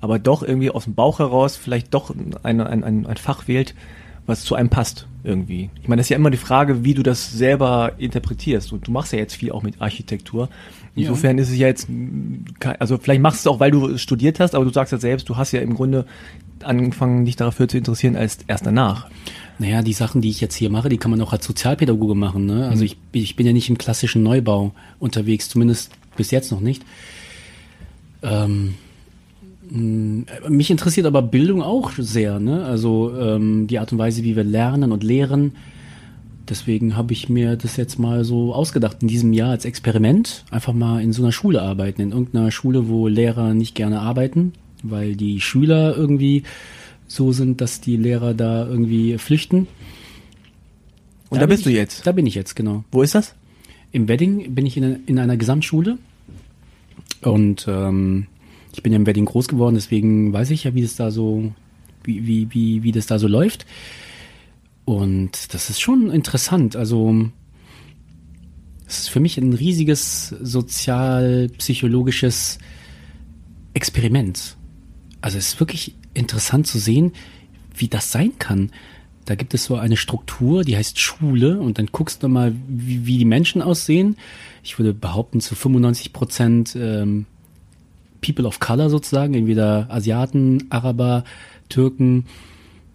aber doch irgendwie aus dem Bauch heraus vielleicht doch ein, ein, ein, ein Fach wählt, was zu einem passt irgendwie. Ich meine, das ist ja immer die Frage, wie du das selber interpretierst. Und du machst ja jetzt viel auch mit Architektur. Insofern ja. Ist es ja jetzt, also vielleicht machst du es auch, weil du studiert hast, aber du sagst ja selbst, du hast ja im Grunde angefangen, dich dafür zu interessieren, als erst danach. Naja, die Sachen, die ich jetzt hier mache, die kann man auch als Sozialpädagoge machen. Ne? Also mhm. ich, ich bin ja nicht im klassischen Neubau unterwegs, zumindest bis jetzt noch nicht. Ähm, mich interessiert aber Bildung auch sehr. Ne? Also ähm, die Art und Weise, wie wir lernen und lehren. Deswegen habe ich mir das jetzt mal so ausgedacht, in diesem Jahr als Experiment einfach mal in so einer Schule arbeiten, in irgendeiner Schule, wo Lehrer nicht gerne arbeiten, weil die Schüler irgendwie so sind, dass die Lehrer da irgendwie flüchten. Und da, da bist ich, du jetzt? Da bin ich jetzt, genau. Wo ist das? Im Wedding bin ich in, in einer Gesamtschule und ähm, ich bin ja im Wedding groß geworden, deswegen weiß ich ja, wie das da so, wie, wie, wie, wie das da so läuft. Und das ist schon interessant. Also es ist für mich ein riesiges sozial-psychologisches Experiment. Also es ist wirklich interessant zu sehen, wie das sein kann. Da gibt es so eine Struktur, die heißt Schule, und dann guckst du mal, wie, wie die Menschen aussehen. Ich würde behaupten, zu fünfundneunzig Prozent ähm, People of Color sozusagen, entweder Asiaten, Araber, Türken,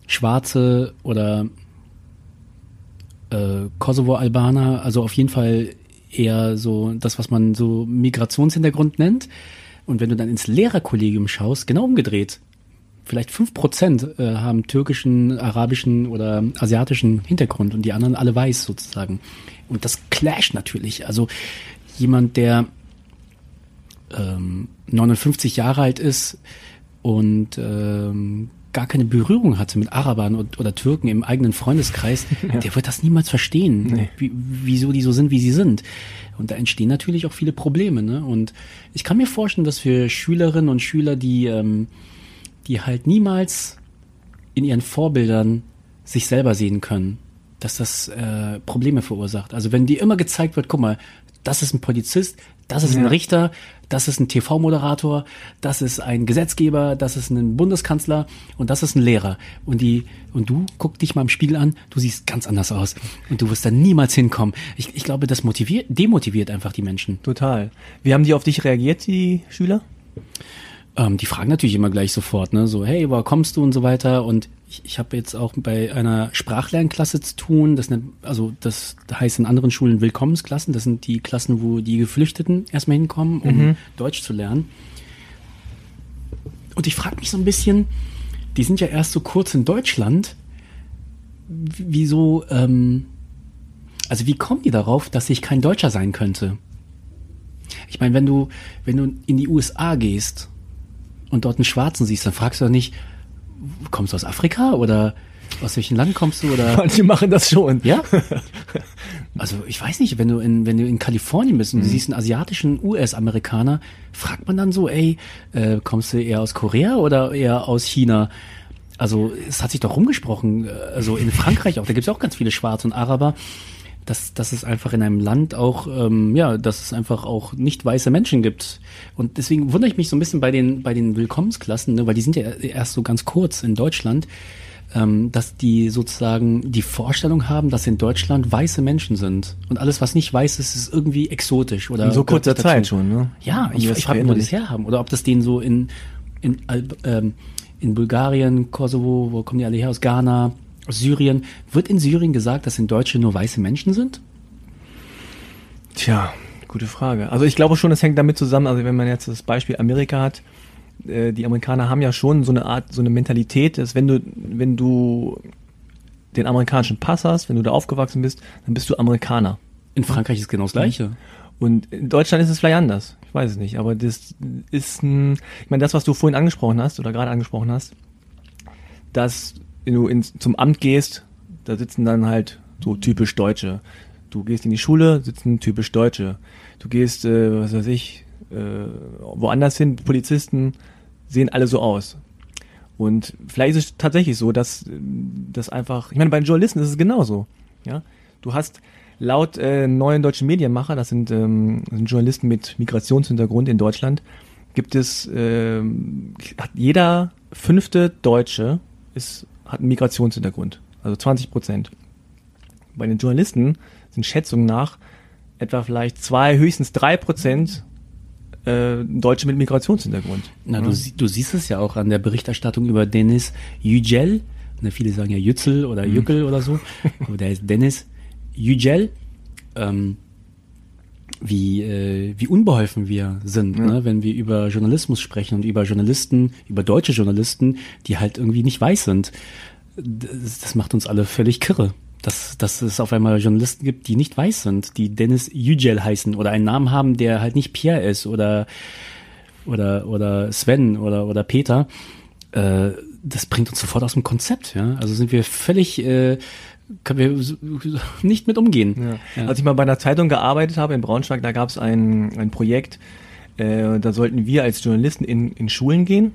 Schwarze oder äh, Kosovo-Albaner, also auf jeden Fall eher so das, was man so Migrationshintergrund nennt. Und wenn du dann ins Lehrerkollegium schaust, genau umgedreht. Vielleicht fünf Prozent äh, haben türkischen, arabischen oder asiatischen Hintergrund und die anderen alle weiß sozusagen. Und das clasht natürlich. Also jemand, der ähm, neunundfünfzig Jahre alt ist und ähm, gar keine Berührung hatte mit Arabern und, oder Türken im eigenen Freundeskreis, ja. Der wird das niemals verstehen, nee. wie, wieso die so sind, wie sie sind. Und da entstehen natürlich auch viele Probleme. Ne? Und ich kann mir vorstellen, dass für Schülerinnen und Schüler, die, ähm, die halt niemals in ihren Vorbildern sich selber sehen können, dass das äh, Probleme verursacht. Also wenn dir immer gezeigt wird, guck mal, das ist ein Polizist, das ist ein Richter, das ist ein T V-Moderator, das ist ein Gesetzgeber, das ist ein Bundeskanzler und das ist ein Lehrer. Und die, und du, guck dich mal im Spiegel an, du siehst ganz anders aus und du wirst da niemals hinkommen. Ich, ich glaube, das motiviert, demotiviert einfach die Menschen. Total. Wie haben die auf dich reagiert, die Schüler? Ähm, die fragen natürlich immer gleich sofort, ne? So, hey, woher kommst du und so weiter. Und ich, ich habe jetzt auch bei einer Sprachlernklasse zu tun. Das nennt, also das heißt in anderen Schulen Willkommensklassen. Das sind die Klassen, wo die Geflüchteten erstmal hinkommen, um mhm. Deutsch zu lernen. Und ich frage mich so ein bisschen, die sind ja erst so kurz in Deutschland. Wieso, ähm, also wie kommen die darauf, dass ich kein Deutscher sein könnte? Ich meine, wenn du, wenn du in die U S A gehst und dort einen Schwarzen siehst, dann fragst du doch nicht, kommst du aus Afrika oder Aus welchem Land kommst du? Oder? Manche machen das schon. Ja? Also ich weiß nicht, wenn du in, wenn du in Kalifornien bist und du mhm. siehst einen asiatischen U S-Amerikaner, fragt man dann so, ey, äh, kommst du eher aus Korea oder eher aus China? Also es hat sich doch rumgesprochen, also in Frankreich auch, da gibt es auch ganz viele Schwarze und Araber, dass, dass es einfach in einem Land auch, ähm, ja, dass es einfach auch nicht weiße Menschen gibt. Und deswegen wundere ich mich so ein bisschen bei den, bei den Willkommensklassen, ne, weil die sind ja erst so ganz kurz in Deutschland, ähm, dass die sozusagen die Vorstellung haben, dass in Deutschland weiße Menschen sind. Und alles, was nicht weiß ist, ist irgendwie exotisch. Oder in so kurzer Zeit schon, ne? Ja, ich, ich frage, wo die das herhaben. Oder ob das denen so in... in ähm, in Bulgarien, Kosovo, wo kommen die alle her? Aus Ghana, aus Syrien. Wird in Syrien gesagt, dass in Deutschland nur weiße Menschen sind? Tja, gute Frage. Also ich glaube schon, das hängt damit zusammen, also wenn man jetzt das Beispiel Amerika hat, äh, die Amerikaner haben ja schon so eine Art, so eine Mentalität, dass wenn du, wenn du den amerikanischen Pass hast, wenn du da aufgewachsen bist, dann bist du Amerikaner. In Frankreich ist genau das Gleiche. Und in Deutschland ist es vielleicht anders. Ich weiß es nicht, aber das ist ein, ich meine, das, was du vorhin angesprochen hast oder gerade angesprochen hast, dass wenn du ins, zum Amt gehst, da sitzen dann halt so typisch Deutsche. Du gehst in die Schule, sitzen typisch Deutsche. Du gehst, äh, was weiß ich, äh, woanders hin, Polizisten sehen alle so aus. Und vielleicht ist es tatsächlich so, dass das einfach, ich meine, bei den Journalisten ist es genauso. Ja? Du hast... Laut äh, neuen deutschen Medienmacher, das sind, ähm, das sind Journalisten mit Migrationshintergrund in Deutschland, gibt es, äh, hat jeder fünfte Deutsche ist, hat einen Migrationshintergrund, also zwanzig Prozent. Bei den Journalisten sind Schätzungen nach etwa vielleicht zwei, höchstens drei Prozent äh, Deutsche mit Migrationshintergrund. Na, mhm. du, du siehst es ja auch an der Berichterstattung über Deniz Yücel, ne, viele sagen ja Yücel oder Jückel mhm. oder so, aber der heißt Deniz Yücel, ähm, wie, äh, wie unbeholfen wir sind, ja. ne, wenn wir über Journalismus sprechen und über Journalisten, über deutsche Journalisten, die halt irgendwie nicht weiß sind. Das, das macht uns alle völlig kirre, dass, dass es auf einmal Journalisten gibt, die nicht weiß sind, die Deniz Yücel heißen oder einen Namen haben, der halt nicht Pierre ist oder, oder, oder Sven oder, oder Peter. Äh, das bringt uns sofort aus dem Konzept. Ja? Also sind wir völlig... Äh, können wir nicht mit umgehen. Ja. Ja. Als ich mal bei einer Zeitung gearbeitet habe in Braunschweig, da gab es ein, ein Projekt, äh, da sollten wir als Journalisten in, in Schulen gehen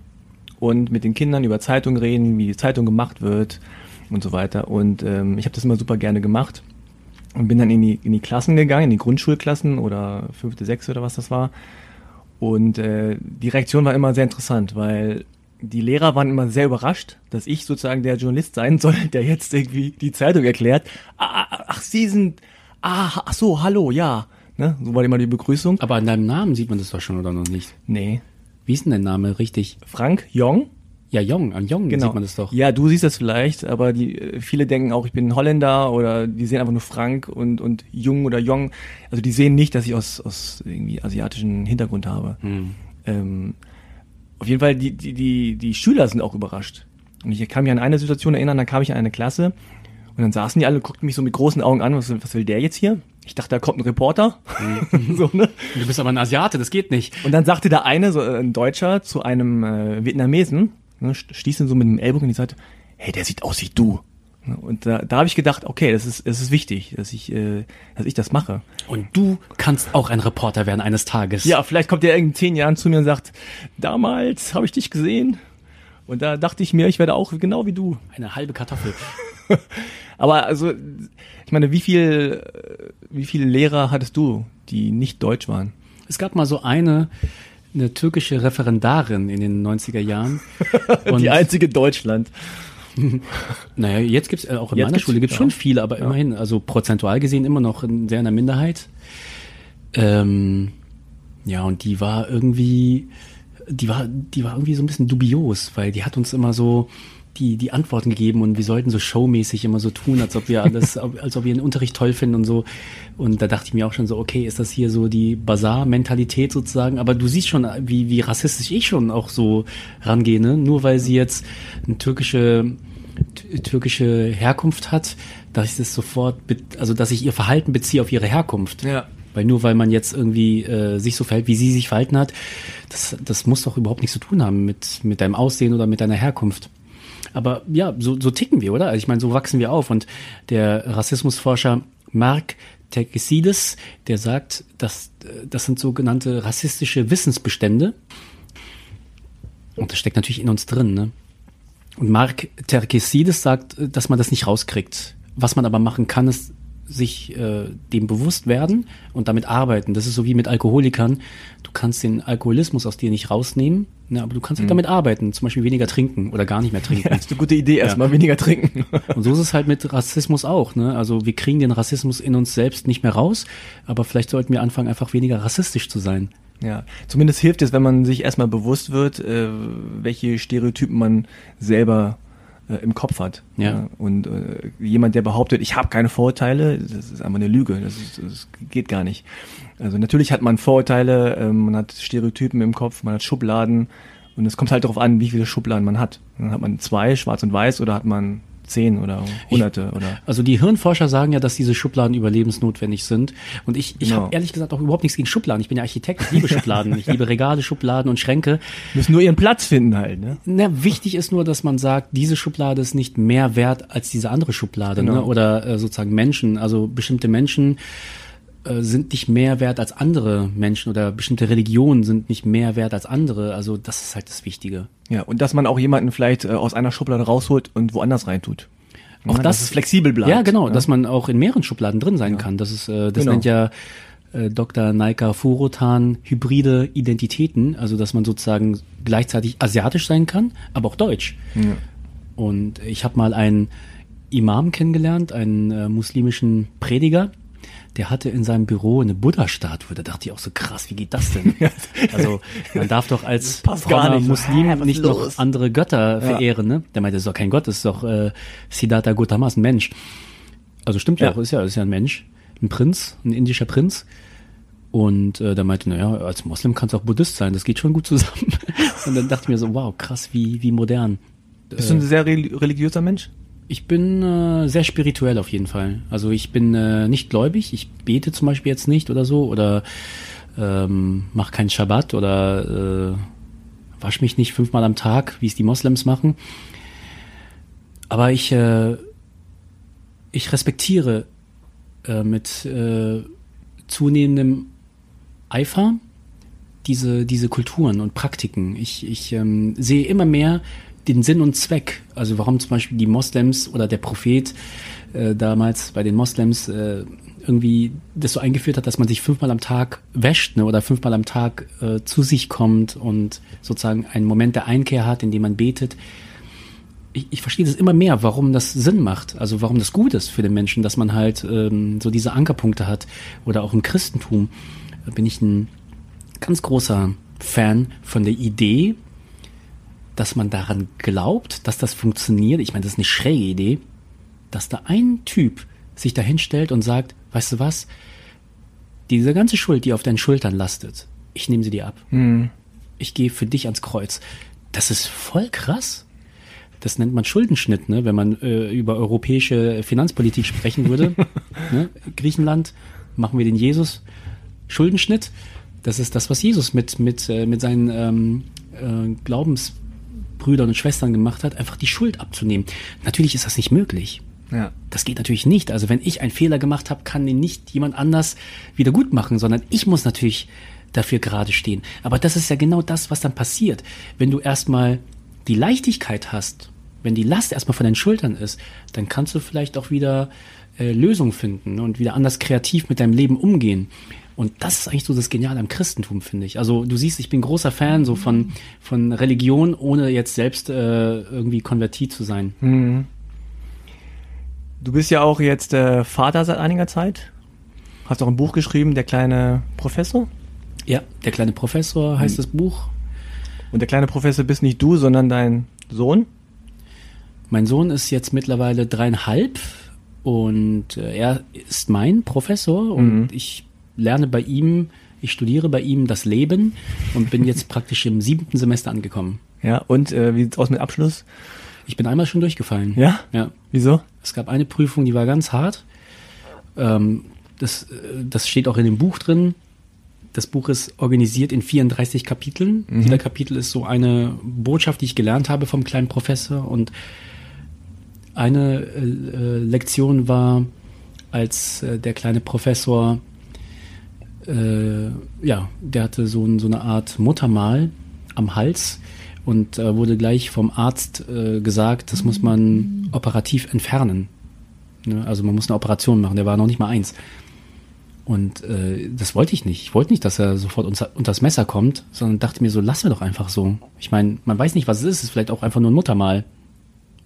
und mit den Kindern über Zeitungen reden, wie die Zeitung gemacht wird und so weiter. Und ähm, ich habe das immer super gerne gemacht und bin dann in die, in die Klassen gegangen, in die Grundschulklassen oder fünfte, sechste oder was das war. Und äh, die Reaktion war immer sehr interessant, weil die Lehrer waren immer sehr überrascht, dass ich sozusagen der Journalist sein soll, der jetzt irgendwie die Zeitung erklärt. Ah, ach, Sie sind, ah, ach so, hallo, ja. Ne? So war immer die Begrüßung. Aber an deinem Namen sieht man das doch schon oder noch nicht? Nee. Wie ist denn dein Name richtig? Frank Jong. Ja, Jong, an Jong genau. Sieht man das doch. Ja, du siehst das vielleicht, aber die viele denken auch, ich bin Holländer oder die sehen einfach nur Frank und und Jung oder Jong. Also die sehen nicht, dass ich aus, aus irgendwie asiatischen Hintergrund habe. Hm. Ähm, Auf jeden Fall, die, die, die, die Schüler sind auch überrascht. Und ich kann mich an eine Situation erinnern, da kam ich in eine Klasse und dann saßen die alle, guckten mich so mit großen Augen an, was, was will der jetzt hier? Ich dachte, da kommt ein Reporter. Mhm. so, ne? Du bist aber ein Asiate, das geht nicht. Und dann sagte der eine, so ein Deutscher, zu einem äh, Vietnamesen, ne, stieß ihn so mit dem Ellbogen in die Seite, hey, der sieht aus wie du. Und da, da habe ich gedacht, okay, das ist, es ist wichtig, dass ich, äh, dass ich das mache. Und du kannst auch ein Reporter werden eines Tages. Ja, vielleicht kommt der in zehn Jahren zu mir und sagt, damals habe ich dich gesehen und da dachte ich mir, ich werde auch genau wie du. Eine halbe Kartoffel. Aber also, ich meine, wie viel, wie viele Lehrer hattest du, die nicht deutsch waren? Es gab mal so eine... eine türkische Referendarin in den neunziger Jahren. Und die einzige Deutschland. Naja, jetzt gibt's auch in jetzt meiner gibt's, Schule gibt's ja. schon viele, aber ja. immerhin, also prozentual gesehen immer noch in, sehr in der Minderheit. Ähm, ja, und die war irgendwie, die war, die war irgendwie so ein bisschen dubios, weil die hat uns immer so die, die Antworten gegeben und wir sollten so showmäßig immer so tun, als ob wir alles, als ob wir den Unterricht toll finden und so. Und da dachte ich mir auch schon so, okay, ist das hier so die Bazar-Mentalität sozusagen? Aber du siehst schon, wie, wie rassistisch ich schon auch so rangehe, ne? Nur weil sie jetzt eine türkische, türkische Herkunft hat, dass ich das sofort, also dass ich ihr Verhalten beziehe auf ihre Herkunft. Ja. Weil nur weil man jetzt irgendwie äh, sich so verhält, wie sie sich verhalten hat, das, das muss doch überhaupt nichts zu tun haben mit, mit deinem Aussehen oder mit deiner Herkunft. Aber ja, so, so ticken wir, oder? Also ich meine, so wachsen wir auf. Und der Rassismusforscher Mark Terkessidis, der sagt, dass das sind sogenannte rassistische Wissensbestände. Und das steckt natürlich in uns drin, ne? Und Mark Terkessidis sagt, dass man das nicht rauskriegt. Was man aber machen kann, ist sich äh, dem bewusst werden und damit arbeiten. Das ist so wie mit Alkoholikern. Du kannst den Alkoholismus aus dir nicht rausnehmen, ne, aber du kannst halt mhm. damit arbeiten. Zum Beispiel weniger trinken oder gar nicht mehr trinken. Ja, das ist eine gute Idee, erstmal ja. weniger trinken. Und so ist es halt mit Rassismus auch, ne? Also wir kriegen den Rassismus in uns selbst nicht mehr raus, aber vielleicht sollten wir anfangen, einfach weniger rassistisch zu sein. Ja, zumindest hilft es, wenn man sich erstmal bewusst wird, äh, welche Stereotypen man selber äh, im Kopf hat. Ja. Ja? Und äh, jemand, der behauptet, ich habe keine Vorurteile, das ist einfach eine Lüge, das, ist, das geht gar nicht. Also natürlich hat man Vorurteile, äh, man hat Stereotypen im Kopf, man hat Schubladen und es kommt halt darauf an, wie viele Schubladen man hat. Dann hat man zwei, schwarz und weiß, oder hat man zehn oder hunderte ich, oder. Also die Hirnforscher sagen ja, dass diese Schubladen überlebensnotwendig sind. Und ich, ich no. habe ehrlich gesagt auch überhaupt nichts gegen Schubladen. Ich bin ja Architekt, ich liebe Schubladen. Ich liebe Regale, Schubladen und Schränke. Müssen nur ihren Platz finden halt, ne? Na, wichtig ist nur, dass man sagt, diese Schublade ist nicht mehr wert als diese andere Schublade, genau. ne? Oder äh, sozusagen Menschen, also bestimmte Menschen äh, sind nicht mehr wert als andere Menschen oder bestimmte Religionen sind nicht mehr wert als andere. Also das ist halt das Wichtige. Ja, und dass man auch jemanden vielleicht äh, aus einer Schublade rausholt und woanders reintut. Auch ja, das, dass es flexibel bleibt. Ja, genau, ja. dass man auch in mehreren Schubladen drin sein ja. kann. Das ist, äh, das genau. nennt ja äh, Doktor Naika Furutan hybride Identitäten. Also, dass man sozusagen gleichzeitig asiatisch sein kann, aber auch deutsch. Ja. Und ich habe mal einen Imam kennengelernt, einen äh, muslimischen Prediger. Der hatte in seinem Büro eine Buddha-Statue. Da dachte ich auch so, krass, wie geht das denn? Also man darf doch als frommer Muslim ah, nicht los? noch andere Götter ja. verehren. Ne? Der meinte, das ist doch kein Gott, das ist doch äh, Siddhartha Gautama, ein Mensch. Also stimmt ja auch, ist ja, ist ja ein Mensch, ein Prinz, ein indischer Prinz. Und äh, der meinte, naja, als Moslem kannst du auch Buddhist sein, das geht schon gut zusammen. Und dann dachte ich mir so, wow, krass, wie, wie modern. Bist äh, du ein sehr religiöser Mensch? Ich bin äh, sehr spirituell auf jeden Fall. Also ich bin äh, nicht gläubig. Ich bete zum Beispiel jetzt nicht oder so oder ähm, mache keinen Schabbat oder äh, wasche mich nicht fünfmal am Tag, wie es die Moslems machen. Aber ich äh, ich respektiere äh, mit äh, zunehmendem Eifer diese diese Kulturen und Praktiken. Ich ich ähm, sehe immer mehr den Sinn und Zweck, also warum zum Beispiel die Moslems oder der Prophet äh, damals bei den Moslems äh, irgendwie das so eingeführt hat, dass man sich fünfmal am Tag wäscht ne, oder fünfmal am Tag äh, zu sich kommt und sozusagen einen Moment der Einkehr hat, in dem man betet. Ich, ich verstehe das immer mehr, warum das Sinn macht, also warum das gut ist für den Menschen, dass man halt ähm, so diese Ankerpunkte hat. Oder auch im Christentum bin ich ein ganz großer Fan von der Idee, dass man daran glaubt, dass das funktioniert. Ich meine, das ist eine schräge Idee, dass da ein Typ sich dahin stellt und sagt, weißt du was, diese ganze Schuld, die auf deinen Schultern lastet, ich nehme sie dir ab. Mhm. Ich gehe für dich ans Kreuz. Das ist voll krass. Das nennt man Schuldenschnitt, ne? Wenn man äh, über europäische Finanzpolitik sprechen würde. ne? Griechenland, machen wir den Jesus. Schuldenschnitt, das ist das, was Jesus mit, mit, äh, mit seinen ähm, äh, Glaubens Brüdern und Schwestern gemacht hat, einfach die Schuld abzunehmen. Natürlich ist das nicht möglich. Ja. Das geht natürlich nicht. Also wenn ich einen Fehler gemacht habe, kann den nicht jemand anders wieder gut machen, sondern ich muss natürlich dafür gerade stehen. Aber das ist ja genau das, was dann passiert. Wenn du erstmal die Leichtigkeit hast, wenn die Last erstmal von deinen Schultern ist, dann kannst du vielleicht auch wieder äh, Lösungen finden und wieder anders kreativ mit deinem Leben umgehen. Und das ist eigentlich so das Geniale am Christentum, finde ich. Also du siehst, ich bin großer Fan so von von Religion, ohne jetzt selbst äh, irgendwie konvertiert zu sein. Mhm. Du bist ja auch jetzt äh, Vater seit einiger Zeit. Hast auch ein Buch geschrieben, Der kleine Professor? Ja, Der kleine Professor heißt mhm. das Buch. Und der kleine Professor bist nicht du, sondern dein Sohn? Mein Sohn ist jetzt mittlerweile dreieinhalb und äh, er ist mein Professor und mhm. ich lerne bei ihm, ich studiere bei ihm das Leben und bin jetzt praktisch im siebten Semester angekommen. Ja, und äh, wie sieht's aus mit Abschluss? Ich bin einmal schon durchgefallen. Ja? Ja. Wieso? Es gab eine Prüfung, die war ganz hart. Ähm, das, das steht auch in dem Buch drin. Das Buch ist organisiert in vierunddreißig Kapiteln. Mhm. Jeder Kapitel ist so eine Botschaft, die ich gelernt habe vom kleinen Professor. Und eine äh, Lektion war, als äh, der kleine Professor, äh, ja, der hatte so, so eine Art Muttermal am Hals und äh, wurde gleich vom Arzt äh, gesagt, das muss man operativ entfernen. Ne? Also man muss eine Operation machen, der war noch nicht mal eins. Und äh, das wollte ich nicht. Ich wollte nicht, dass er sofort unter, unter das Messer kommt, sondern dachte mir so, lass mir doch einfach so. Ich meine, man weiß nicht, was es ist. Es ist vielleicht auch einfach nur ein Muttermal,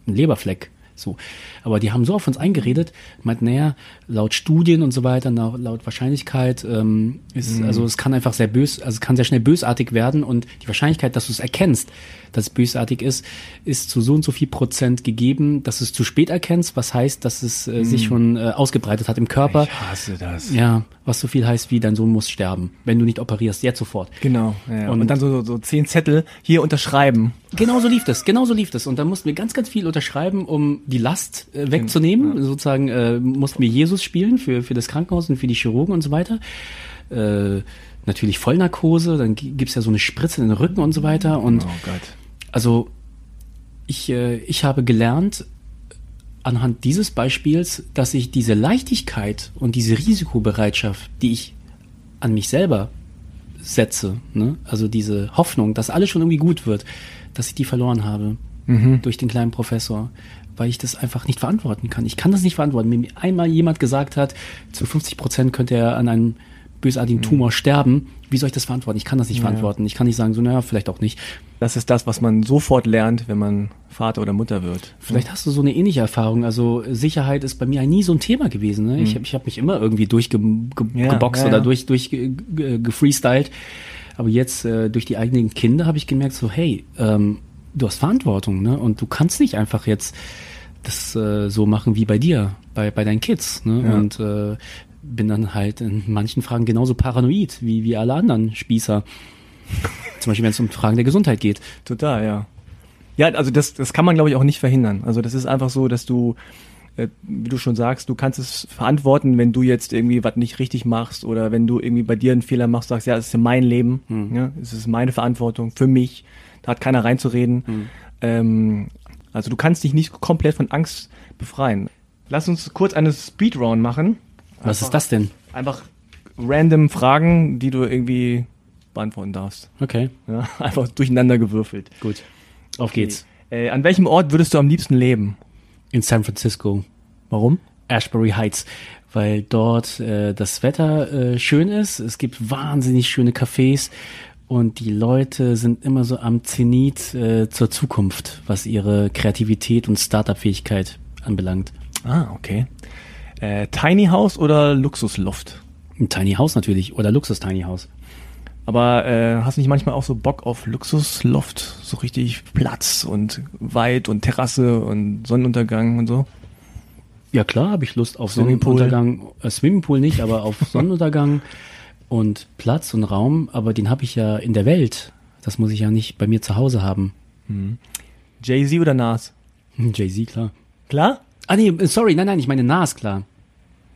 ein Leberfleck. So. Aber die haben so auf uns eingeredet, meinten, naja, laut Studien und so weiter, laut Wahrscheinlichkeit, ähm, ist, mhm. also es kann einfach sehr bös, also es kann sehr schnell bösartig werden und die Wahrscheinlichkeit, dass du es erkennst, dass es bösartig ist, ist zu so und so viel Prozent gegeben, dass du es zu spät erkennst, was heißt, dass es äh, mhm. sich schon äh, ausgebreitet hat im Körper. Ich hasse das. Ja, was so viel heißt wie, dein Sohn muss sterben, wenn du nicht operierst, jetzt sofort. Genau. Ja. Und, und dann so, so zehn Zettel hier unterschreiben. Genau so lief das, genau so lief das. Und dann mussten wir ganz, ganz viel unterschreiben, um die Last äh, wegzunehmen. Ja. Sozusagen äh, mussten wir Jesus spielen für, für das Krankenhaus und für die Chirurgen und so weiter. Äh, natürlich Vollnarkose, dann gibt's ja so eine Spritze in den Rücken und so weiter. Und oh Gott. Also ich, äh, ich habe gelernt, anhand dieses Beispiels, dass ich diese Leichtigkeit und diese Risikobereitschaft, die ich an mich selber setze, ne? Also diese Hoffnung, dass alles schon irgendwie gut wird, dass ich die verloren habe mhm. durch den kleinen Professor, weil ich das einfach nicht verantworten kann. Ich kann das nicht verantworten. Wenn mir einmal jemand gesagt hat, zu fünfzig Prozent könnte er an einem bösartigen mhm. Tumor sterben, wie soll ich das verantworten? Ich kann das nicht ja. verantworten. Ich kann nicht sagen, so, naja, vielleicht auch nicht. Das ist das, was man sofort lernt, wenn man Vater oder Mutter wird. Vielleicht mhm. hast du so eine ähnliche Erfahrung. Also Sicherheit ist bei mir nie so ein Thema gewesen. Ne? Mhm. Ich habe ich hab mich immer irgendwie durchgeboxt ge- ja, ja, oder ja. durch, durch ge- ge- gefreestylt. Aber jetzt äh, durch die eigenen Kinder habe ich gemerkt, so hey, ähm, du hast Verantwortung, ne? Und du kannst nicht einfach jetzt das äh, so machen wie bei dir, bei, bei deinen Kids. Ne? Ja. Und äh, bin dann halt in manchen Fragen genauso paranoid wie, wie alle anderen Spießer. Zum Beispiel, wenn es um Fragen der Gesundheit geht. Total, ja. Ja, also das, das kann man, glaube ich, auch nicht verhindern. Also das ist einfach so, dass du, äh, wie du schon sagst, du kannst es verantworten, wenn du jetzt irgendwie was nicht richtig machst oder wenn du irgendwie bei dir einen Fehler machst, sagst, ja, es ist mein Leben, hm. ja, es ist meine Verantwortung für mich, da hat keiner reinzureden. Hm. Ähm, also du kannst dich nicht komplett von Angst befreien. Lass uns kurz eine Speedround machen. Was einfach, ist das denn? Einfach random Fragen, die du irgendwie beantworten darfst. Okay. Ja, einfach durcheinander gewürfelt. Gut, auf okay. geht's. Äh, an welchem Ort würdest du am liebsten leben? In San Francisco. Warum? Ashbury Heights. Weil dort äh, das Wetter äh, schön ist. Es gibt wahnsinnig schöne Cafés. Und die Leute sind immer so am Zenit äh, zur Zukunft, was ihre Kreativität und Startup-Fähigkeit anbelangt. Ah, okay. Äh, Tiny House oder Luxusloft? Ein Tiny House natürlich oder Luxus-Tiny House. Aber äh, hast du nicht manchmal auch so Bock auf Luxusloft? So richtig Platz und Wald und Terrasse und Sonnenuntergang und so? Ja klar, habe ich Lust auf Swimmingpool. Sonnenuntergang. Äh, Swimmingpool nicht, aber auf Sonnenuntergang und Platz und Raum. Aber den habe ich ja in der Welt. Das muss ich ja nicht bei mir zu Hause haben. Mhm. Jay-Z oder Nas? Jay-Z, klar. Klar? Ah nee, sorry, nein, nein, ich meine Nas, klar.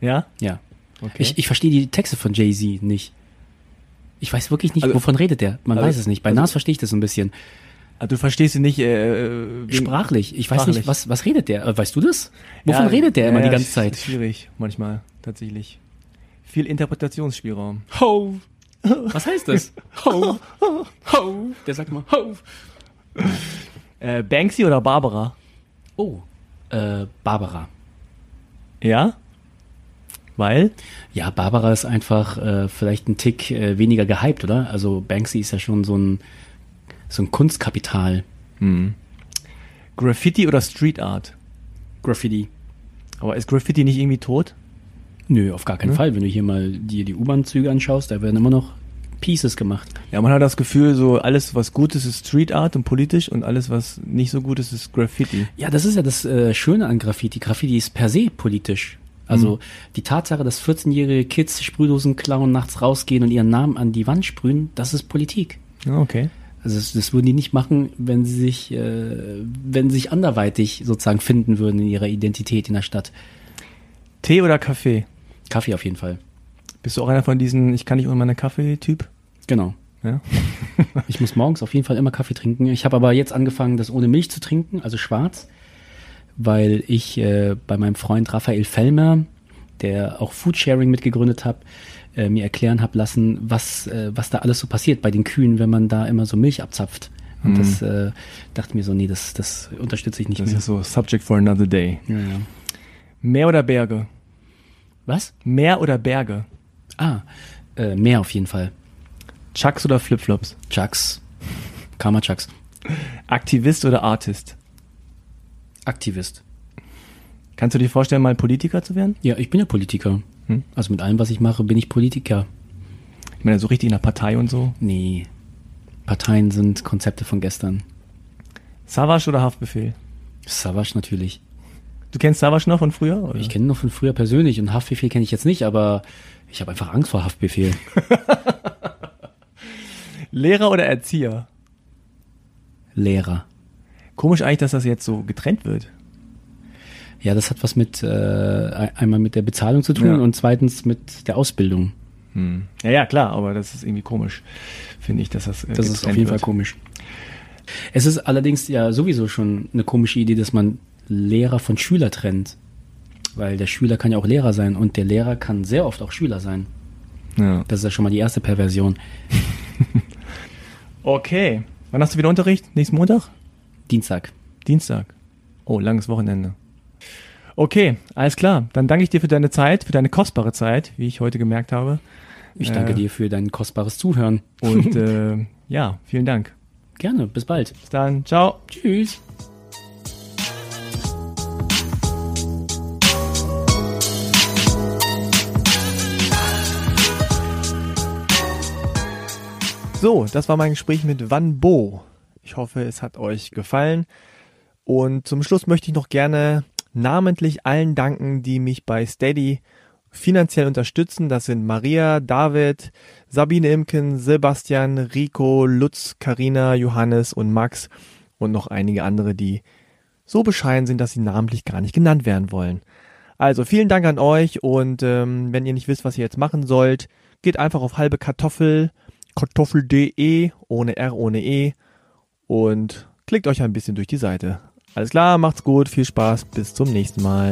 Ja? Ja. Okay. Ich, ich verstehe die Texte von Jay-Z nicht. Ich weiß wirklich nicht, also, wovon redet der? Man also, weiß es nicht. Bei also, Nas verstehe ich das so ein bisschen. Also du verstehst ihn nicht äh, sprachlich. Ich weiß sprachlich. nicht, was, was redet der? Weißt du das? Wovon ja, redet der ja, immer die ganze Zeit? Schwierig, manchmal, tatsächlich. Viel Interpretationsspielraum. Ho! Was heißt das? Ho! Ho! Der sagt mal Ho! Äh, Banksy oder Barbara? Oh, äh, Barbara. Ja? Weil? Ja, Barbara ist einfach äh, vielleicht ein Tick äh, weniger gehypt, oder? Also Banksy ist ja schon so ein, so ein Kunstkapital. Mhm. Graffiti oder Street Art? Graffiti. Aber ist Graffiti nicht irgendwie tot? Nö, auf gar keinen mhm. Fall. Wenn du hier mal dir die U-Bahn-Züge anschaust, da werden immer noch Pieces gemacht. Ja, man hat das Gefühl, so alles, was gut ist, ist Street Art und politisch und alles, was nicht so gut ist, ist Graffiti. Ja, das ist ja das äh, Schöne an Graffiti. Graffiti ist per se politisch. Also mhm. die Tatsache, dass vierzehnjährige Kids Sprühdosen klauen, nachts rausgehen und ihren Namen an die Wand sprühen, das ist Politik. Okay. Also das, das würden die nicht machen, wenn sie sich, äh, wenn sie sich anderweitig sozusagen finden würden in ihrer Identität in der Stadt. Tee oder Kaffee? Kaffee auf jeden Fall. Bist du auch einer von diesen, ich kann nicht ohne meinen Kaffee-Typ? Genau. Ja? Ich muss morgens auf jeden Fall immer Kaffee trinken. Ich habe aber jetzt angefangen, das ohne Milch zu trinken, also schwarz, weil ich äh, bei meinem Freund Raphael Fellmer, der auch Foodsharing mitgegründet hat, äh, mir erklären habe lassen, was, äh, was da alles so passiert bei den Kühen, wenn man da immer so Milch abzapft. Und mm. das äh, dachte mir so, nee, das, das unterstütze ich nicht das mehr. Das ist so Subject for another day. Ja, ja. Meer oder Berge? Was? Meer oder Berge? Ah, äh, Meer auf jeden Fall. Chucks oder Flipflops? Chucks. Karma Chucks. Aktivist oder Artist? Aktivist. Kannst du dir vorstellen, mal Politiker zu werden? Ja, ich bin ja Politiker. Hm? Also mit allem, was ich mache, bin ich Politiker. Ich meine, so richtig in der Partei und so? Nee. Parteien sind Konzepte von gestern. Savas oder Haftbefehl? Savas natürlich. Du kennst Savas noch von früher? Oder? Ich kenne noch von früher persönlich und Haftbefehl kenne ich jetzt nicht, aber ich habe einfach Angst vor Haftbefehl. Lehrer oder Erzieher? Lehrer. Komisch eigentlich, dass das jetzt so getrennt wird. Ja, das hat was mit äh, einmal mit der Bezahlung zu tun ja. und zweitens mit der Ausbildung. Hm. Ja, ja, klar, aber das ist irgendwie komisch, finde ich, dass das äh, Das ist auf jeden wird. Fall komisch. Es ist allerdings ja sowieso schon eine komische Idee, dass man Lehrer von Schüler trennt, weil der Schüler kann ja auch Lehrer sein und der Lehrer kann sehr oft auch Schüler sein. Ja. Das ist ja schon mal die erste Perversion. Okay. Wann hast du wieder Unterricht? Nächsten Montag? Dienstag. Dienstag. Oh, langes Wochenende. Okay, alles klar. Dann danke ich dir für deine Zeit, für deine kostbare Zeit, wie ich heute gemerkt habe. Ich danke äh, dir für dein kostbares Zuhören. Und äh, ja, vielen Dank. Gerne, bis bald. Bis dann, ciao. Tschüss. So, das war mein Gespräch mit Van Bo. Ich hoffe, es hat euch gefallen. Und zum Schluss möchte ich noch gerne namentlich allen danken, die mich bei Steady finanziell unterstützen. Das sind Maria, David, Sabine Imken, Sebastian, Rico, Lutz, Karina, Johannes und Max und noch einige andere, die so bescheiden sind, dass sie namentlich gar nicht genannt werden wollen. Also vielen Dank an euch und ähm, wenn ihr nicht wisst, was ihr jetzt machen sollt, geht einfach auf halbe Kartoffel Kartoffel.de, ohne R, ohne E, und klickt euch ein bisschen durch die Seite. Alles klar, macht's gut, viel Spaß, bis zum nächsten Mal.